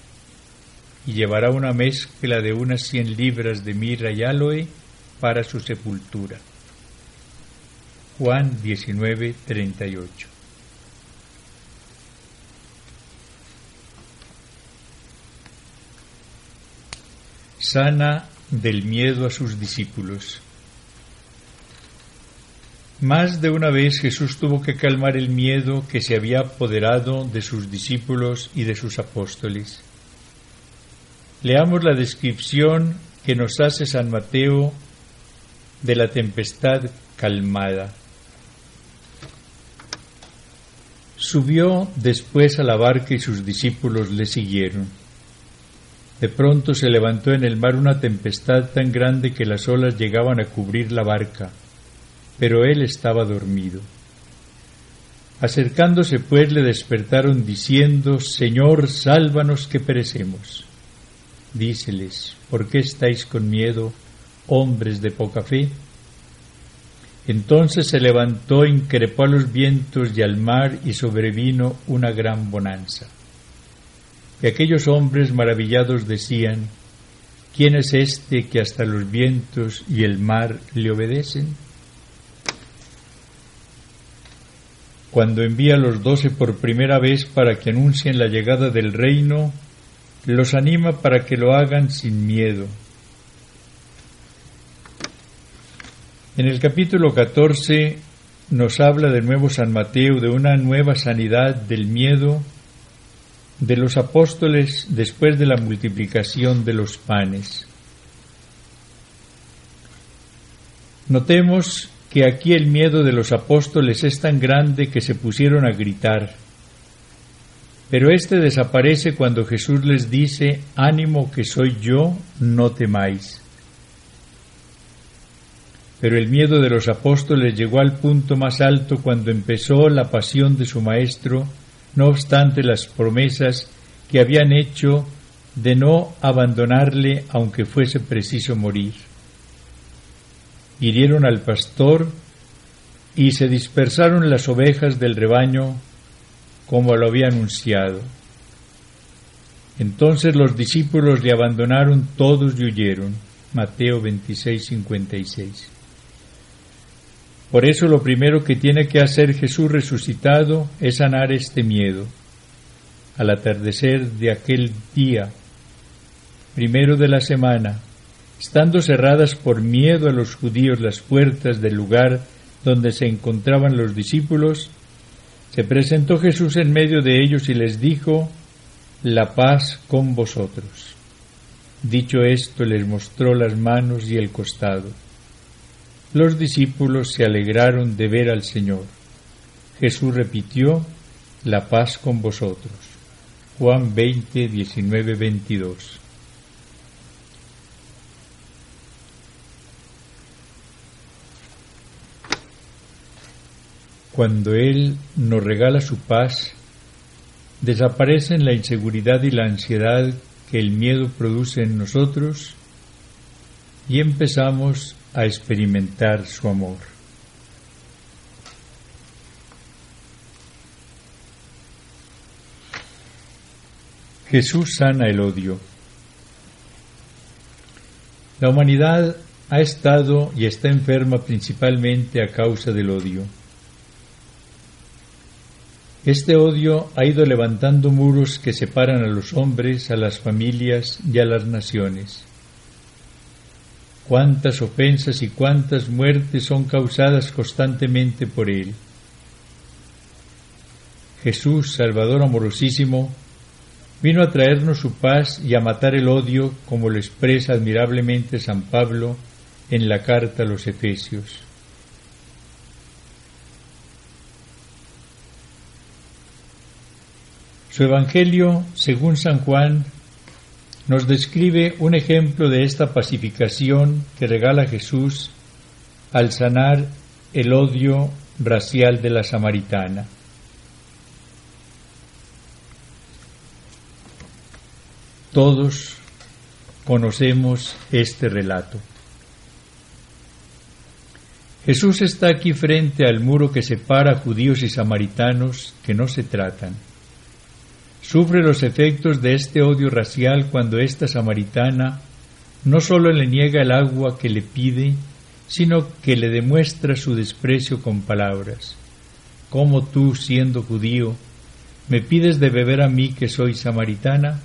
y llevará una mezcla de unas 100 libras de mirra y áloe para su sepultura. Juan 19:38. Sana del miedo a sus discípulos. Más de una vez Jesús tuvo que calmar el miedo que se había apoderado de sus discípulos y de sus apóstoles. Leamos la descripción que nos hace San Mateo de la tempestad calmada. Subió después a la barca y sus discípulos le siguieron. De pronto se levantó en el mar una tempestad tan grande que las olas llegaban a cubrir la barca, pero él estaba dormido. Acercándose pues le despertaron diciendo: «Señor, sálvanos que perecemos». Díceles: «¿Por qué estáis con miedo, hombres de poca fe?». Entonces se levantó, increpó a los vientos y al mar, y sobrevino una gran bonanza. Y aquellos hombres maravillados decían: ¿quién es este que hasta los vientos y el mar le obedecen? Cuando envía a los 12 por primera vez para que anuncien la llegada del reino, los anima para que lo hagan sin miedo. En el capítulo 14 nos habla de nuevo San Mateo de una nueva sanidad del miedo de los apóstoles después de la multiplicación de los panes. Notemos que aquí el miedo de los apóstoles es tan grande que se pusieron a gritar, pero este desaparece cuando Jesús les dice: «Ánimo, que soy yo, no temáis». Pero el miedo de los apóstoles llegó al punto más alto cuando empezó la pasión de su Maestro, no obstante las promesas que habían hecho de no abandonarle aunque fuese preciso morir. Hirieron al pastor y se dispersaron las ovejas del rebaño como lo había anunciado. Entonces los discípulos le abandonaron todos y huyeron. Mateo 26:56. Por eso lo primero que tiene que hacer Jesús resucitado es sanar este miedo. Al atardecer de aquel día, primero de la semana, estando cerradas por miedo a los judíos las puertas del lugar donde se encontraban los discípulos, se presentó Jesús en medio de ellos y les dijo: «La paz con vosotros». Dicho esto, les mostró las manos y el costado. Los discípulos se alegraron de ver al Señor. Jesús repitió: «La paz con vosotros». Juan 20:19-22. Cuando Él nos regala su paz, desaparecen la inseguridad y la ansiedad que el miedo produce en nosotros y empezamos a experimentar su amor. Jesús sana el odio. La humanidad ha estado y está enferma principalmente a causa del odio. Este odio ha ido levantando muros que separan a los hombres, a las familias y a las naciones. Cuántas ofensas y cuántas muertes son causadas constantemente por él. Jesús, Salvador amorosísimo, vino a traernos su paz y a matar el odio, como lo expresa admirablemente San Pablo en la carta a los Efesios. Su Evangelio, según San Juan, nos describe un ejemplo de esta pacificación que regala Jesús al sanar el odio racial de la samaritana. Todos conocemos este relato. Jesús está aquí frente al muro que separa a judíos y samaritanos que no se tratan. Sufre los efectos de este odio racial cuando esta samaritana no solo le niega el agua que le pide, sino que le demuestra su desprecio con palabras. ¿Cómo tú, siendo judío, me pides de beber a mí que soy samaritana?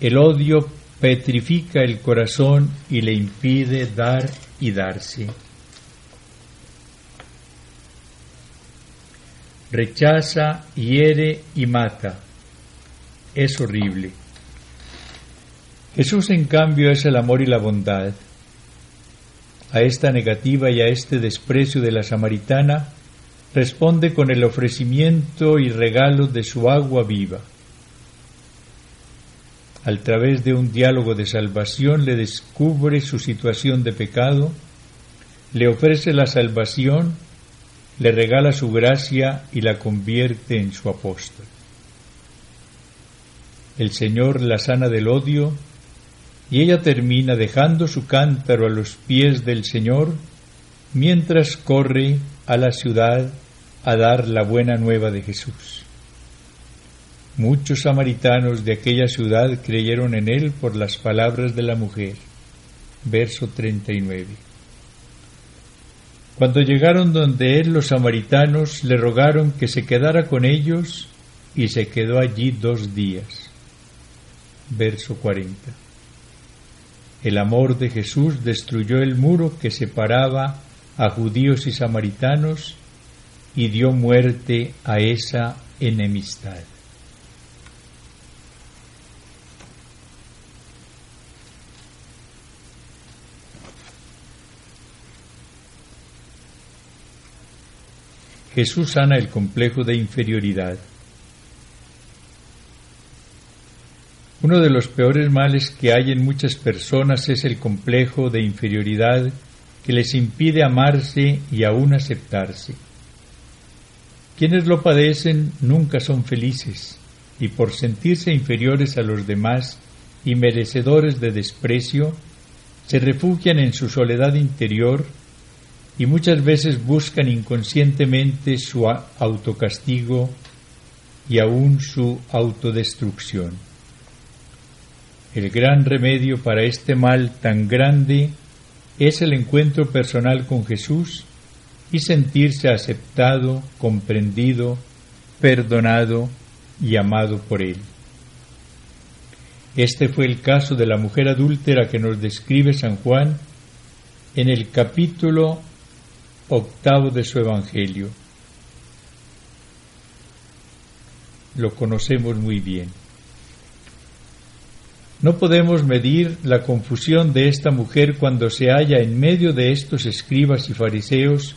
El odio petrifica el corazón y le impide dar y darse. Rechaza, hiere y mata. Es horrible. Jesús, en cambio, es el amor y la bondad. A esta negativa y a este desprecio de la samaritana responde con el ofrecimiento y regalo de su agua viva. A través de un diálogo de salvación le descubre su situación de pecado, le ofrece la salvación, le regala su gracia y la convierte en su apóstol. El Señor la sana del odio y ella termina dejando su cántaro a los pies del Señor mientras corre a la ciudad a dar la buena nueva de Jesús. Muchos samaritanos de aquella ciudad creyeron en él por las palabras de la mujer. Verso 39. Cuando llegaron donde él, los samaritanos le rogaron que se quedara con ellos, y se quedó allí 2 días. Verso 40. El amor de Jesús destruyó el muro que separaba a judíos y samaritanos y dio muerte a esa enemistad. Jesús sana el complejo de inferioridad. Uno de los peores males que hay en muchas personas es el complejo de inferioridad que les impide amarse y aún aceptarse. Quienes lo padecen nunca son felices, y por sentirse inferiores a los demás y merecedores de desprecio, se refugian en su soledad interior y muchas veces buscan inconscientemente su autocastigo y aún su autodestrucción. El gran remedio para este mal tan grande es el encuentro personal con Jesús y sentirse aceptado, comprendido, perdonado y amado por él. Este fue el caso de la mujer adúltera que nos describe San Juan en el capítulo 8 de su Evangelio. Lo conocemos muy bien. No podemos medir la confusión de esta mujer cuando se halla en medio de estos escribas y fariseos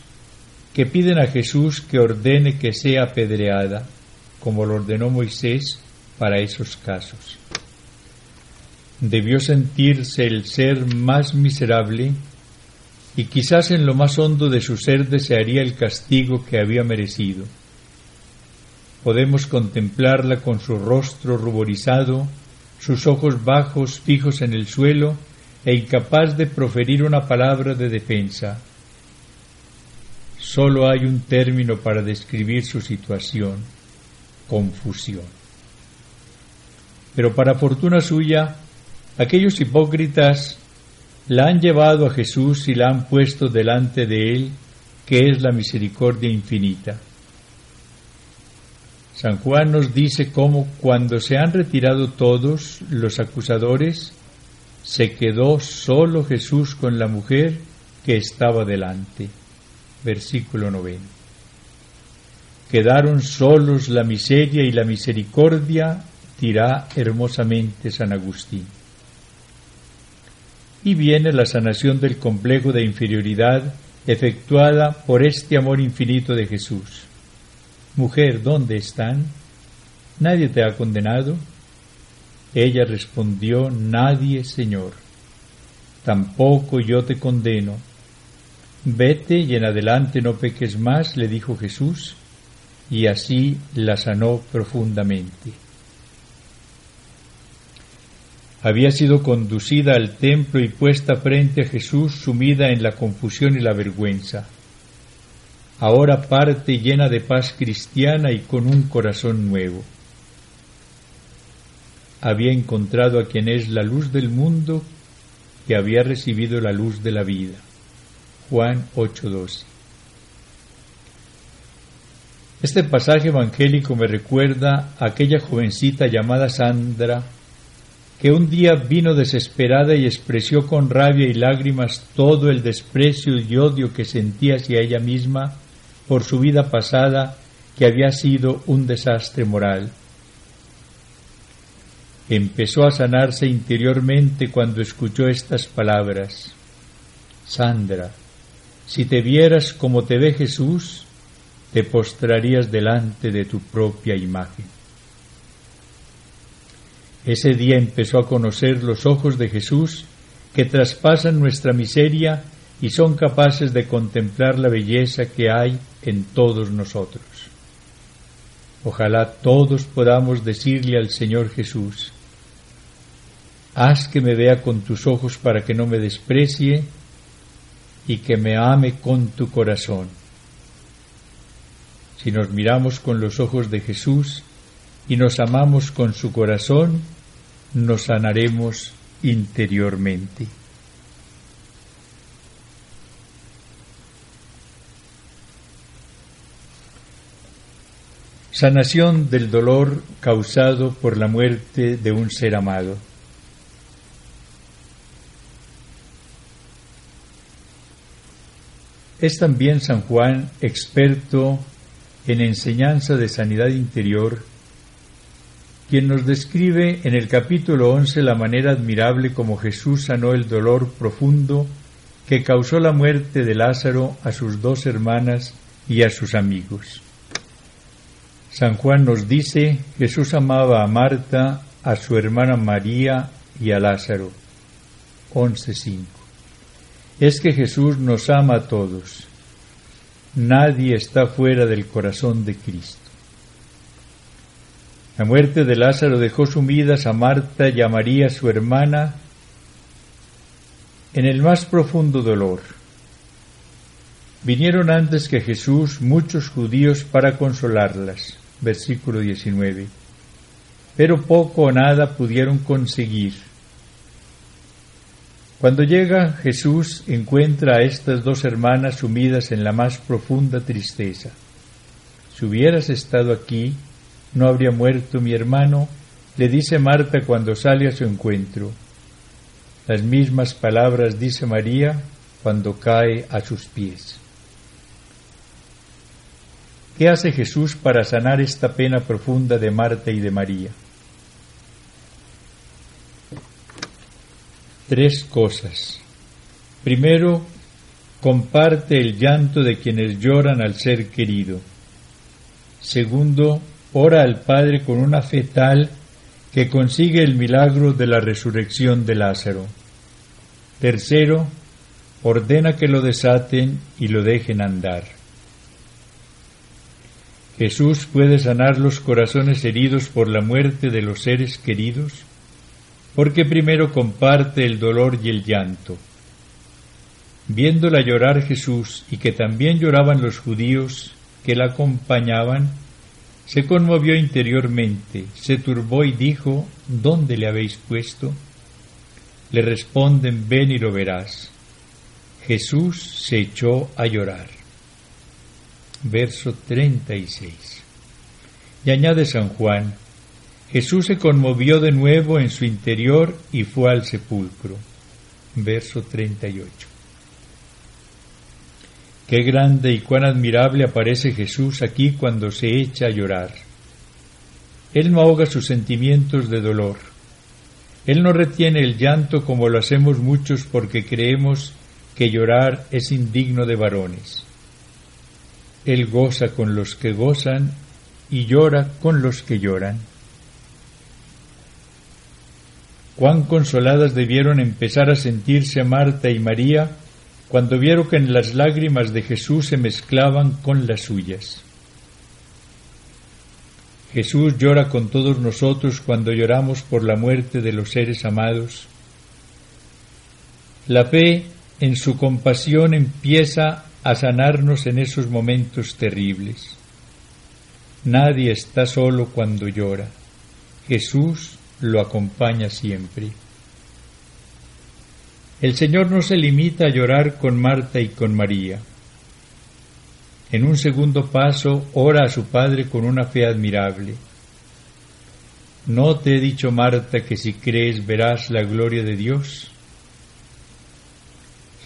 que piden a Jesús que ordene que sea apedreada, como lo ordenó Moisés para esos casos. Debió sentirse el ser más miserable, y quizás en lo más hondo de su ser desearía el castigo que había merecido. Podemos contemplarla con su rostro ruborizado, sus ojos bajos fijos en el suelo e incapaz de proferir una palabra de defensa. Solo hay un término para describir su situación: confusión. Pero para fortuna suya, aquellos hipócritas la han llevado a Jesús y la han puesto delante de él, que es la misericordia infinita. San Juan nos dice cómo, cuando se han retirado todos los acusadores, se quedó solo Jesús con la mujer que estaba delante. Versículo 90. Quedaron solos la miseria y la misericordia, dirá hermosamente San Agustín. Y viene la sanación del complejo de inferioridad efectuada por este amor infinito de Jesús. Mujer, ¿dónde están? ¿Nadie te ha condenado? Ella respondió, nadie, Señor. Tampoco yo te condeno. Vete y en adelante no peques más, le dijo Jesús, y así la sanó profundamente. Había sido conducida al templo y puesta frente a Jesús, sumida en la confusión y la vergüenza. Ahora parte llena de paz cristiana y con un corazón nuevo. Había encontrado a quien es la luz del mundo y había recibido la luz de la vida. Juan 8:12. Este pasaje evangélico me recuerda a aquella jovencita llamada Sandra, que un día vino desesperada y expresó con rabia y lágrimas todo el desprecio y odio que sentía hacia ella misma por su vida pasada, que había sido un desastre moral. Empezó a sanarse interiormente cuando escuchó estas palabras: Sandra, si te vieras como te ve Jesús, te postrarías delante de tu propia imagen. Ese día empezó a conocer los ojos de Jesús, que traspasan nuestra miseria y son capaces de contemplar la belleza que hay en todos nosotros. Ojalá todos podamos decirle al Señor Jesús: haz que me vea con tus ojos para que no me desprecie y que me ame con tu corazón. Si nos miramos con los ojos de Jesús y nos amamos con su corazón, nos sanaremos interiormente. Sanación del dolor causado por la muerte de un ser amado. Es también San Juan, experto en enseñanza de sanidad interior, quien nos describe en el capítulo 11 la manera admirable como Jesús sanó el dolor profundo que causó la muerte de Lázaro a sus dos hermanas y a sus amigos. San Juan nos dice: Jesús amaba a Marta, a su hermana María y a Lázaro. 11:5. Es que Jesús nos ama a todos. Nadie está fuera del corazón de Cristo. La muerte de Lázaro dejó sumidas a Marta y a María, su hermana, en el más profundo dolor. Vinieron antes que Jesús muchos judíos para consolarlas. Versículo 19. Pero poco o nada pudieron conseguir. Cuando llega Jesús, encuentra a estas dos hermanas sumidas en la más profunda tristeza. Si hubieras estado aquí, no habría muerto mi hermano, le dice Marta cuando sale a su encuentro. Las mismas palabras dice María cuando cae a sus pies. ¿Qué hace Jesús para sanar esta pena profunda de Marta y de María? 3 cosas. Primero, comparte el llanto de quienes lloran al ser querido. Segundo, ora al Padre con una fe tal que consigue el milagro de la resurrección de Lázaro. Tercero, ordena que lo desaten y lo dejen andar. ¿Jesús puede sanar los corazones heridos por la muerte de los seres queridos? Porque primero comparte el dolor y el llanto. Viéndola llorar Jesús, y que también lloraban los judíos que la acompañaban, se conmovió interiormente, se turbó y dijo: ¿dónde le habéis puesto? Le responden: ven y lo verás. Jesús se echó a llorar. Verso 36. Y añade San Juan: Jesús se conmovió de nuevo en su interior y fue al sepulcro. Verso 38. Qué grande y cuán admirable aparece Jesús aquí cuando se echa a llorar. Él no ahoga sus sentimientos de dolor. Él no retiene el llanto como lo hacemos muchos porque creemos que llorar es indigno de varones. Él goza con los que gozan y llora con los que lloran. Cuán consoladas debieron empezar a sentirse Marta y María cuando vieron que en las lágrimas de Jesús se mezclaban con las suyas. Jesús llora con todos nosotros cuando lloramos por la muerte de los seres amados. La fe en su compasión empieza a sanarnos en esos momentos terribles. Nadie está solo cuando llora. Jesús lo acompaña siempre. El Señor no se limita a llorar con Marta y con María. En un segundo paso, ora a su Padre con una fe admirable. ¿No te he dicho, Marta, que si crees verás la gloria de Dios?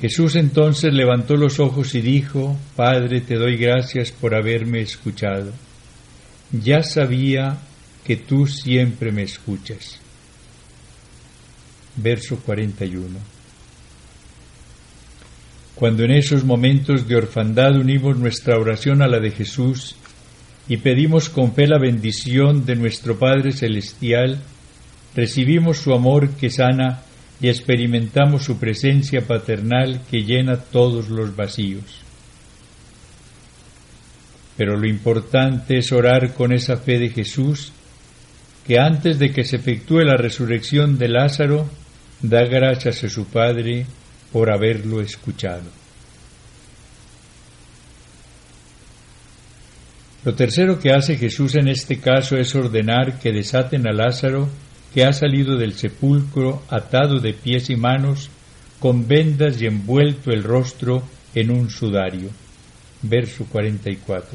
Jesús entonces levantó los ojos y dijo, Padre, te doy gracias por haberme escuchado. Ya sabía que tú siempre me escuchas. Verso 41. Cuando en esos momentos de orfandad unimos nuestra oración a la de Jesús y pedimos con fe la bendición de nuestro Padre Celestial, recibimos su amor que sana y experimentamos su presencia paternal que llena todos los vacíos. Pero lo importante es orar con esa fe de Jesús, que antes de que se efectúe la resurrección de Lázaro, da gracias a su Padre por haberlo escuchado. Lo tercero que hace Jesús en este caso es ordenar que desaten a Lázaro, que ha salido del sepulcro atado de pies y manos, con vendas y envuelto el rostro en un sudario. Verso 44.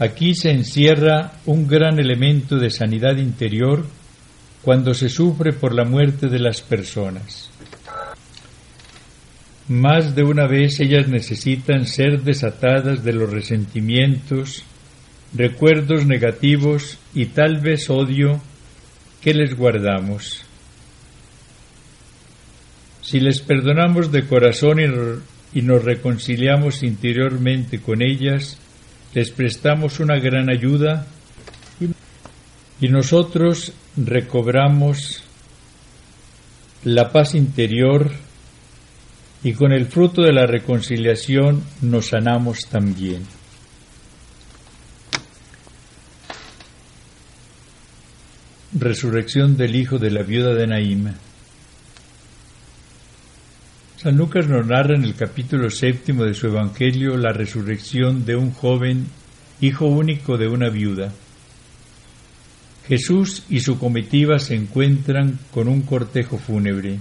Aquí se encierra un gran elemento de sanidad interior cuando se sufre por la muerte de las personas. Más de una vez ellas necesitan ser desatadas de los resentimientos, recuerdos negativos y tal vez odio que les guardamos. Si les perdonamos de corazón y nos reconciliamos interiormente con ellas, les prestamos una gran ayuda y nosotros recobramos la paz interior y con el fruto de la reconciliación nos sanamos también. Resurrección del hijo de la viuda de Naíma. San Lucas nos narra en el capítulo 7 de su Evangelio la resurrección de un joven, hijo único de una viuda. Jesús y su comitiva se encuentran con un cortejo fúnebre.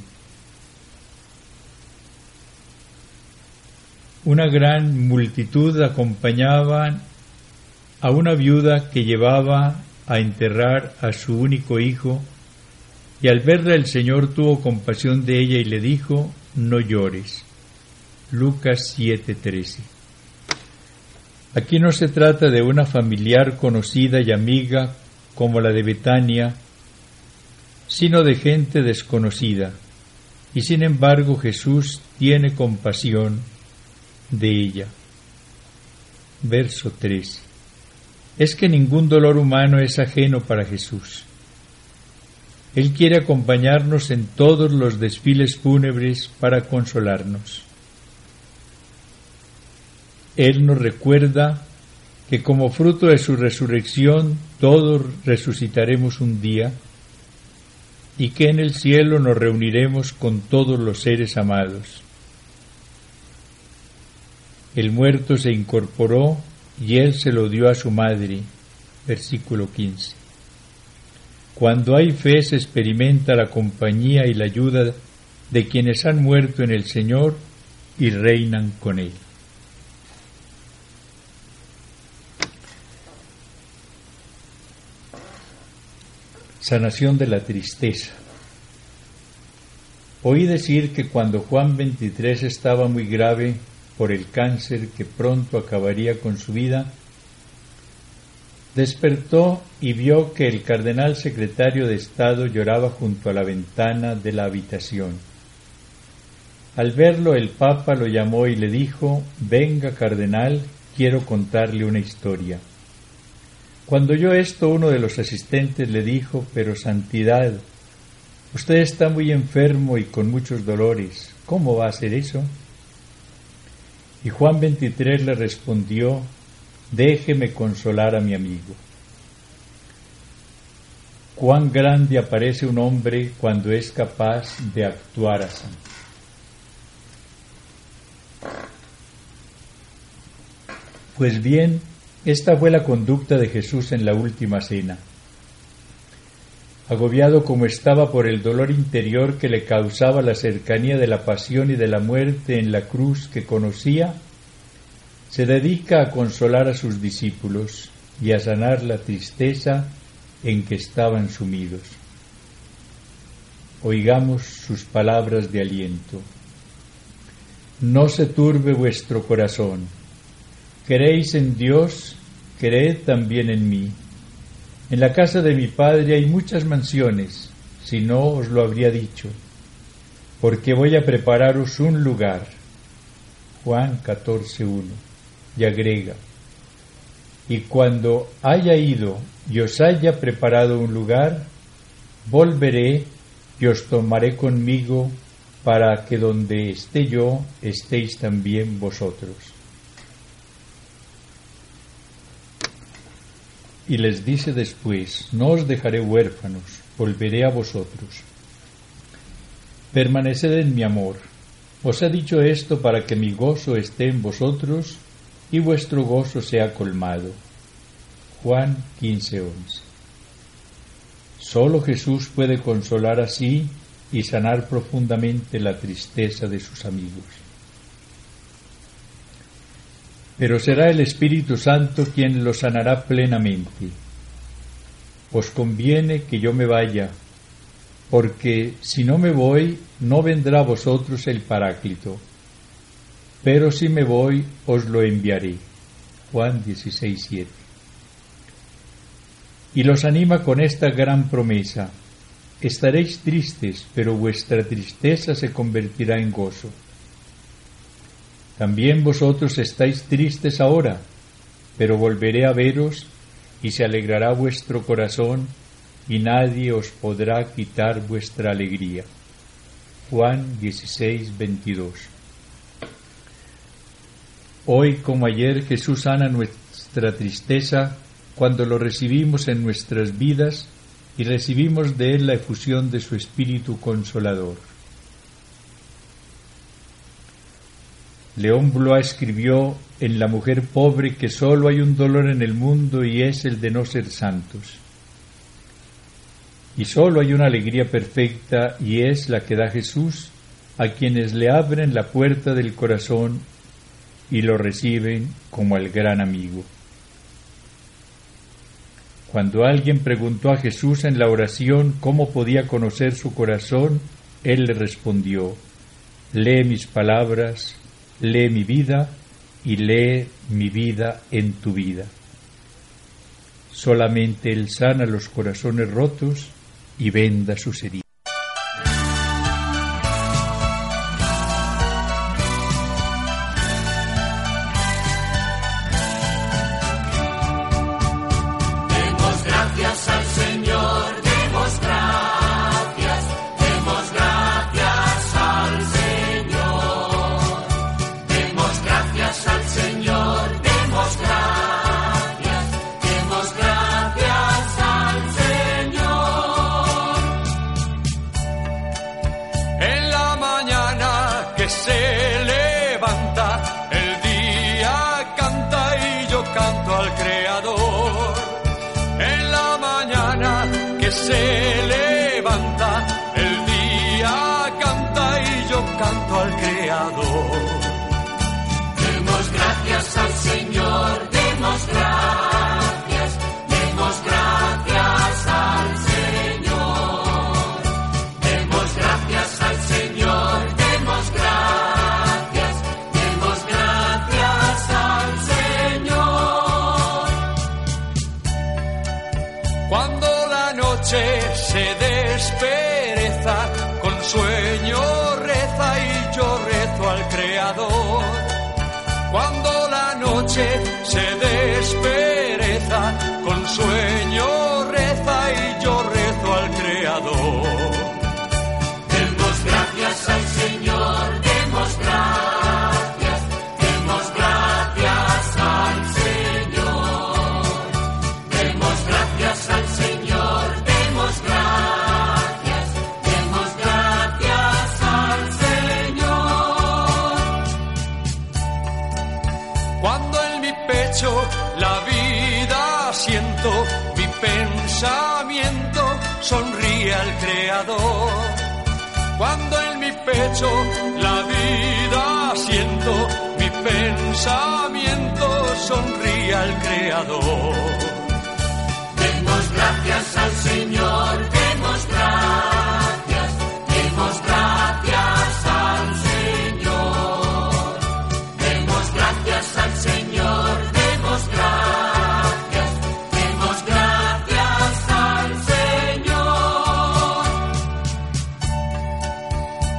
Una gran multitud acompañaba a una viuda que llevaba a enterrar a su único hijo, y al verla el Señor tuvo compasión de ella y le dijo, no llores. Lucas 7:13. Aquí no se trata de una familiar conocida y amiga como la de Betania, sino de gente desconocida, y sin embargo Jesús tiene compasión de ella. Verso 13. Es que ningún dolor humano es ajeno para Jesús. Él quiere acompañarnos en todos los desfiles fúnebres para consolarnos. Él nos recuerda que como fruto de su resurrección todos resucitaremos un día y que en el cielo nos reuniremos con todos los seres amados. El muerto se incorporó y él se lo dio a su madre. Versículo 15. Cuando hay fe se experimenta la compañía y la ayuda de quienes han muerto en el Señor y reinan con Él. Sanación de la tristeza. Oí decir que cuando Juan XXIII estaba muy grave por el cáncer que pronto acabaría con su vida, despertó y vio que el cardenal secretario de Estado lloraba junto a la ventana de la habitación. Al verlo, el Papa lo llamó y le dijo: «Venga, cardenal, quiero contarle una historia». Cuando oyó esto, uno de los asistentes le dijo: «Pero, Santidad, usted está muy enfermo y con muchos dolores. ¿Cómo va a hacer eso?». Y Juan XXIII le respondió: «Déjeme consolar a mi amigo». Cuán grande aparece un hombre cuando es capaz de actuar así. Pues bien, esta fue la conducta de Jesús en la última cena. Agobiado como estaba por el dolor interior que le causaba la cercanía de la pasión y de la muerte en la cruz que conocía, se dedica a consolar a sus discípulos y a sanar la tristeza en que estaban sumidos. Oigamos sus palabras de aliento. «No se turbe vuestro corazón. Creéis en Dios, creed también en mí. En la casa de mi Padre hay muchas mansiones, si no os lo habría dicho, porque voy a prepararos un lugar». Juan 14:1. Y agrega: «Y cuando haya ido y os haya preparado un lugar, volveré y os tomaré conmigo para que donde esté yo, estéis también vosotros». Y les dice después: «No os dejaré huérfanos, volveré a vosotros. Permaneced en mi amor. Os he dicho esto para que mi gozo esté en vosotros y vuestro gozo sea colmado». Juan 15:11. Solo Jesús puede consolar así y sanar profundamente la tristeza de sus amigos. Pero será el Espíritu Santo quien lo sanará plenamente. «Os conviene que yo me vaya, porque si no me voy, no vendrá a vosotros el Paráclito. Pero si me voy, os lo enviaré». Juan 16:7. Y los anima con esta gran promesa: «Estaréis tristes, pero vuestra tristeza se convertirá en gozo. También vosotros estáis tristes ahora, pero volveré a veros y se alegrará vuestro corazón y nadie os podrá quitar vuestra alegría». Juan 16:22. Hoy como ayer, Jesús sana nuestra tristeza cuando lo recibimos en nuestras vidas y recibimos de Él la efusión de su Espíritu Consolador. León Blois escribió en La mujer pobre que solo hay un dolor en el mundo y es el de no ser santos. Y solo hay una alegría perfecta y es la que da Jesús a quienes le abren la puerta del corazón y lo reciben como al gran amigo. Cuando alguien preguntó a Jesús en la oración cómo podía conocer su corazón, Él le respondió: «Lee mis palabras, lee mi vida y lee mi vida en tu vida». Solamente Él sana los corazones rotos y venda sus heridas. Demos gracias al Señor. se despereza, con sueño reza y yo rezo al Creador. Cuando la noche se despereza, con sueño reza y yo rezo al Creador. Demos gracias al Señor, demos gracias. La vida siento, mi pensamiento sonríe al Creador. Cuando en mi pecho la vida siento, mi pensamiento sonríe al Creador. Demos gracias al Señor, demos gracias, demos gracias al Señor. Demos gracias al Señor. Demos gracias al Señor.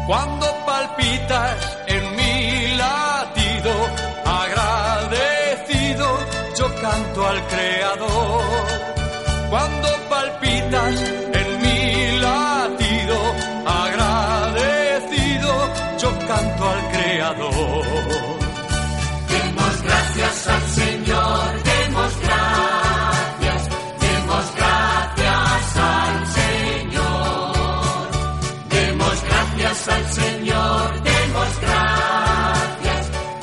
Cuando palpitas en mi latido, agradecido yo canto al Creador. Cuando palpitas en mi latido, agradecido yo canto al Creador. Demos gracias al Señor. Demos gracias al Señor, demos gracias al Señor,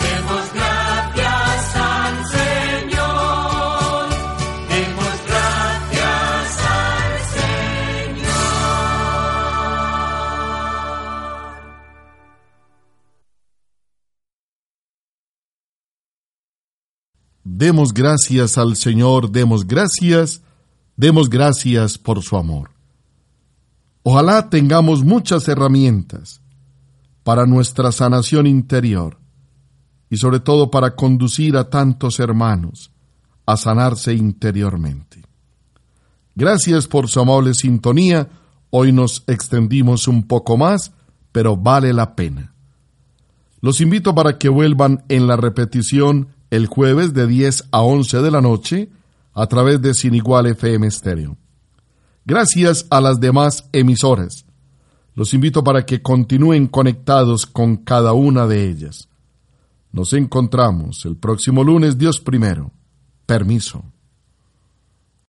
demos gracias al Señor, demos gracias al Señor. Demos gracias al Señor, demos gracias. Demos gracias por su amor. Ojalá tengamos muchas herramientas para nuestra sanación interior y sobre todo para conducir a tantos hermanos a sanarse interiormente. Gracias por su amable sintonía. Hoy nos extendimos un poco más, pero vale la pena. Los invito para que vuelvan en la repetición el jueves de 10 a 11 de la noche a través de Sinigual FM Estéreo. Gracias a las demás emisoras. Los invito para que continúen conectados con cada una de ellas. Nos encontramos el próximo lunes, Dios primero. Permiso.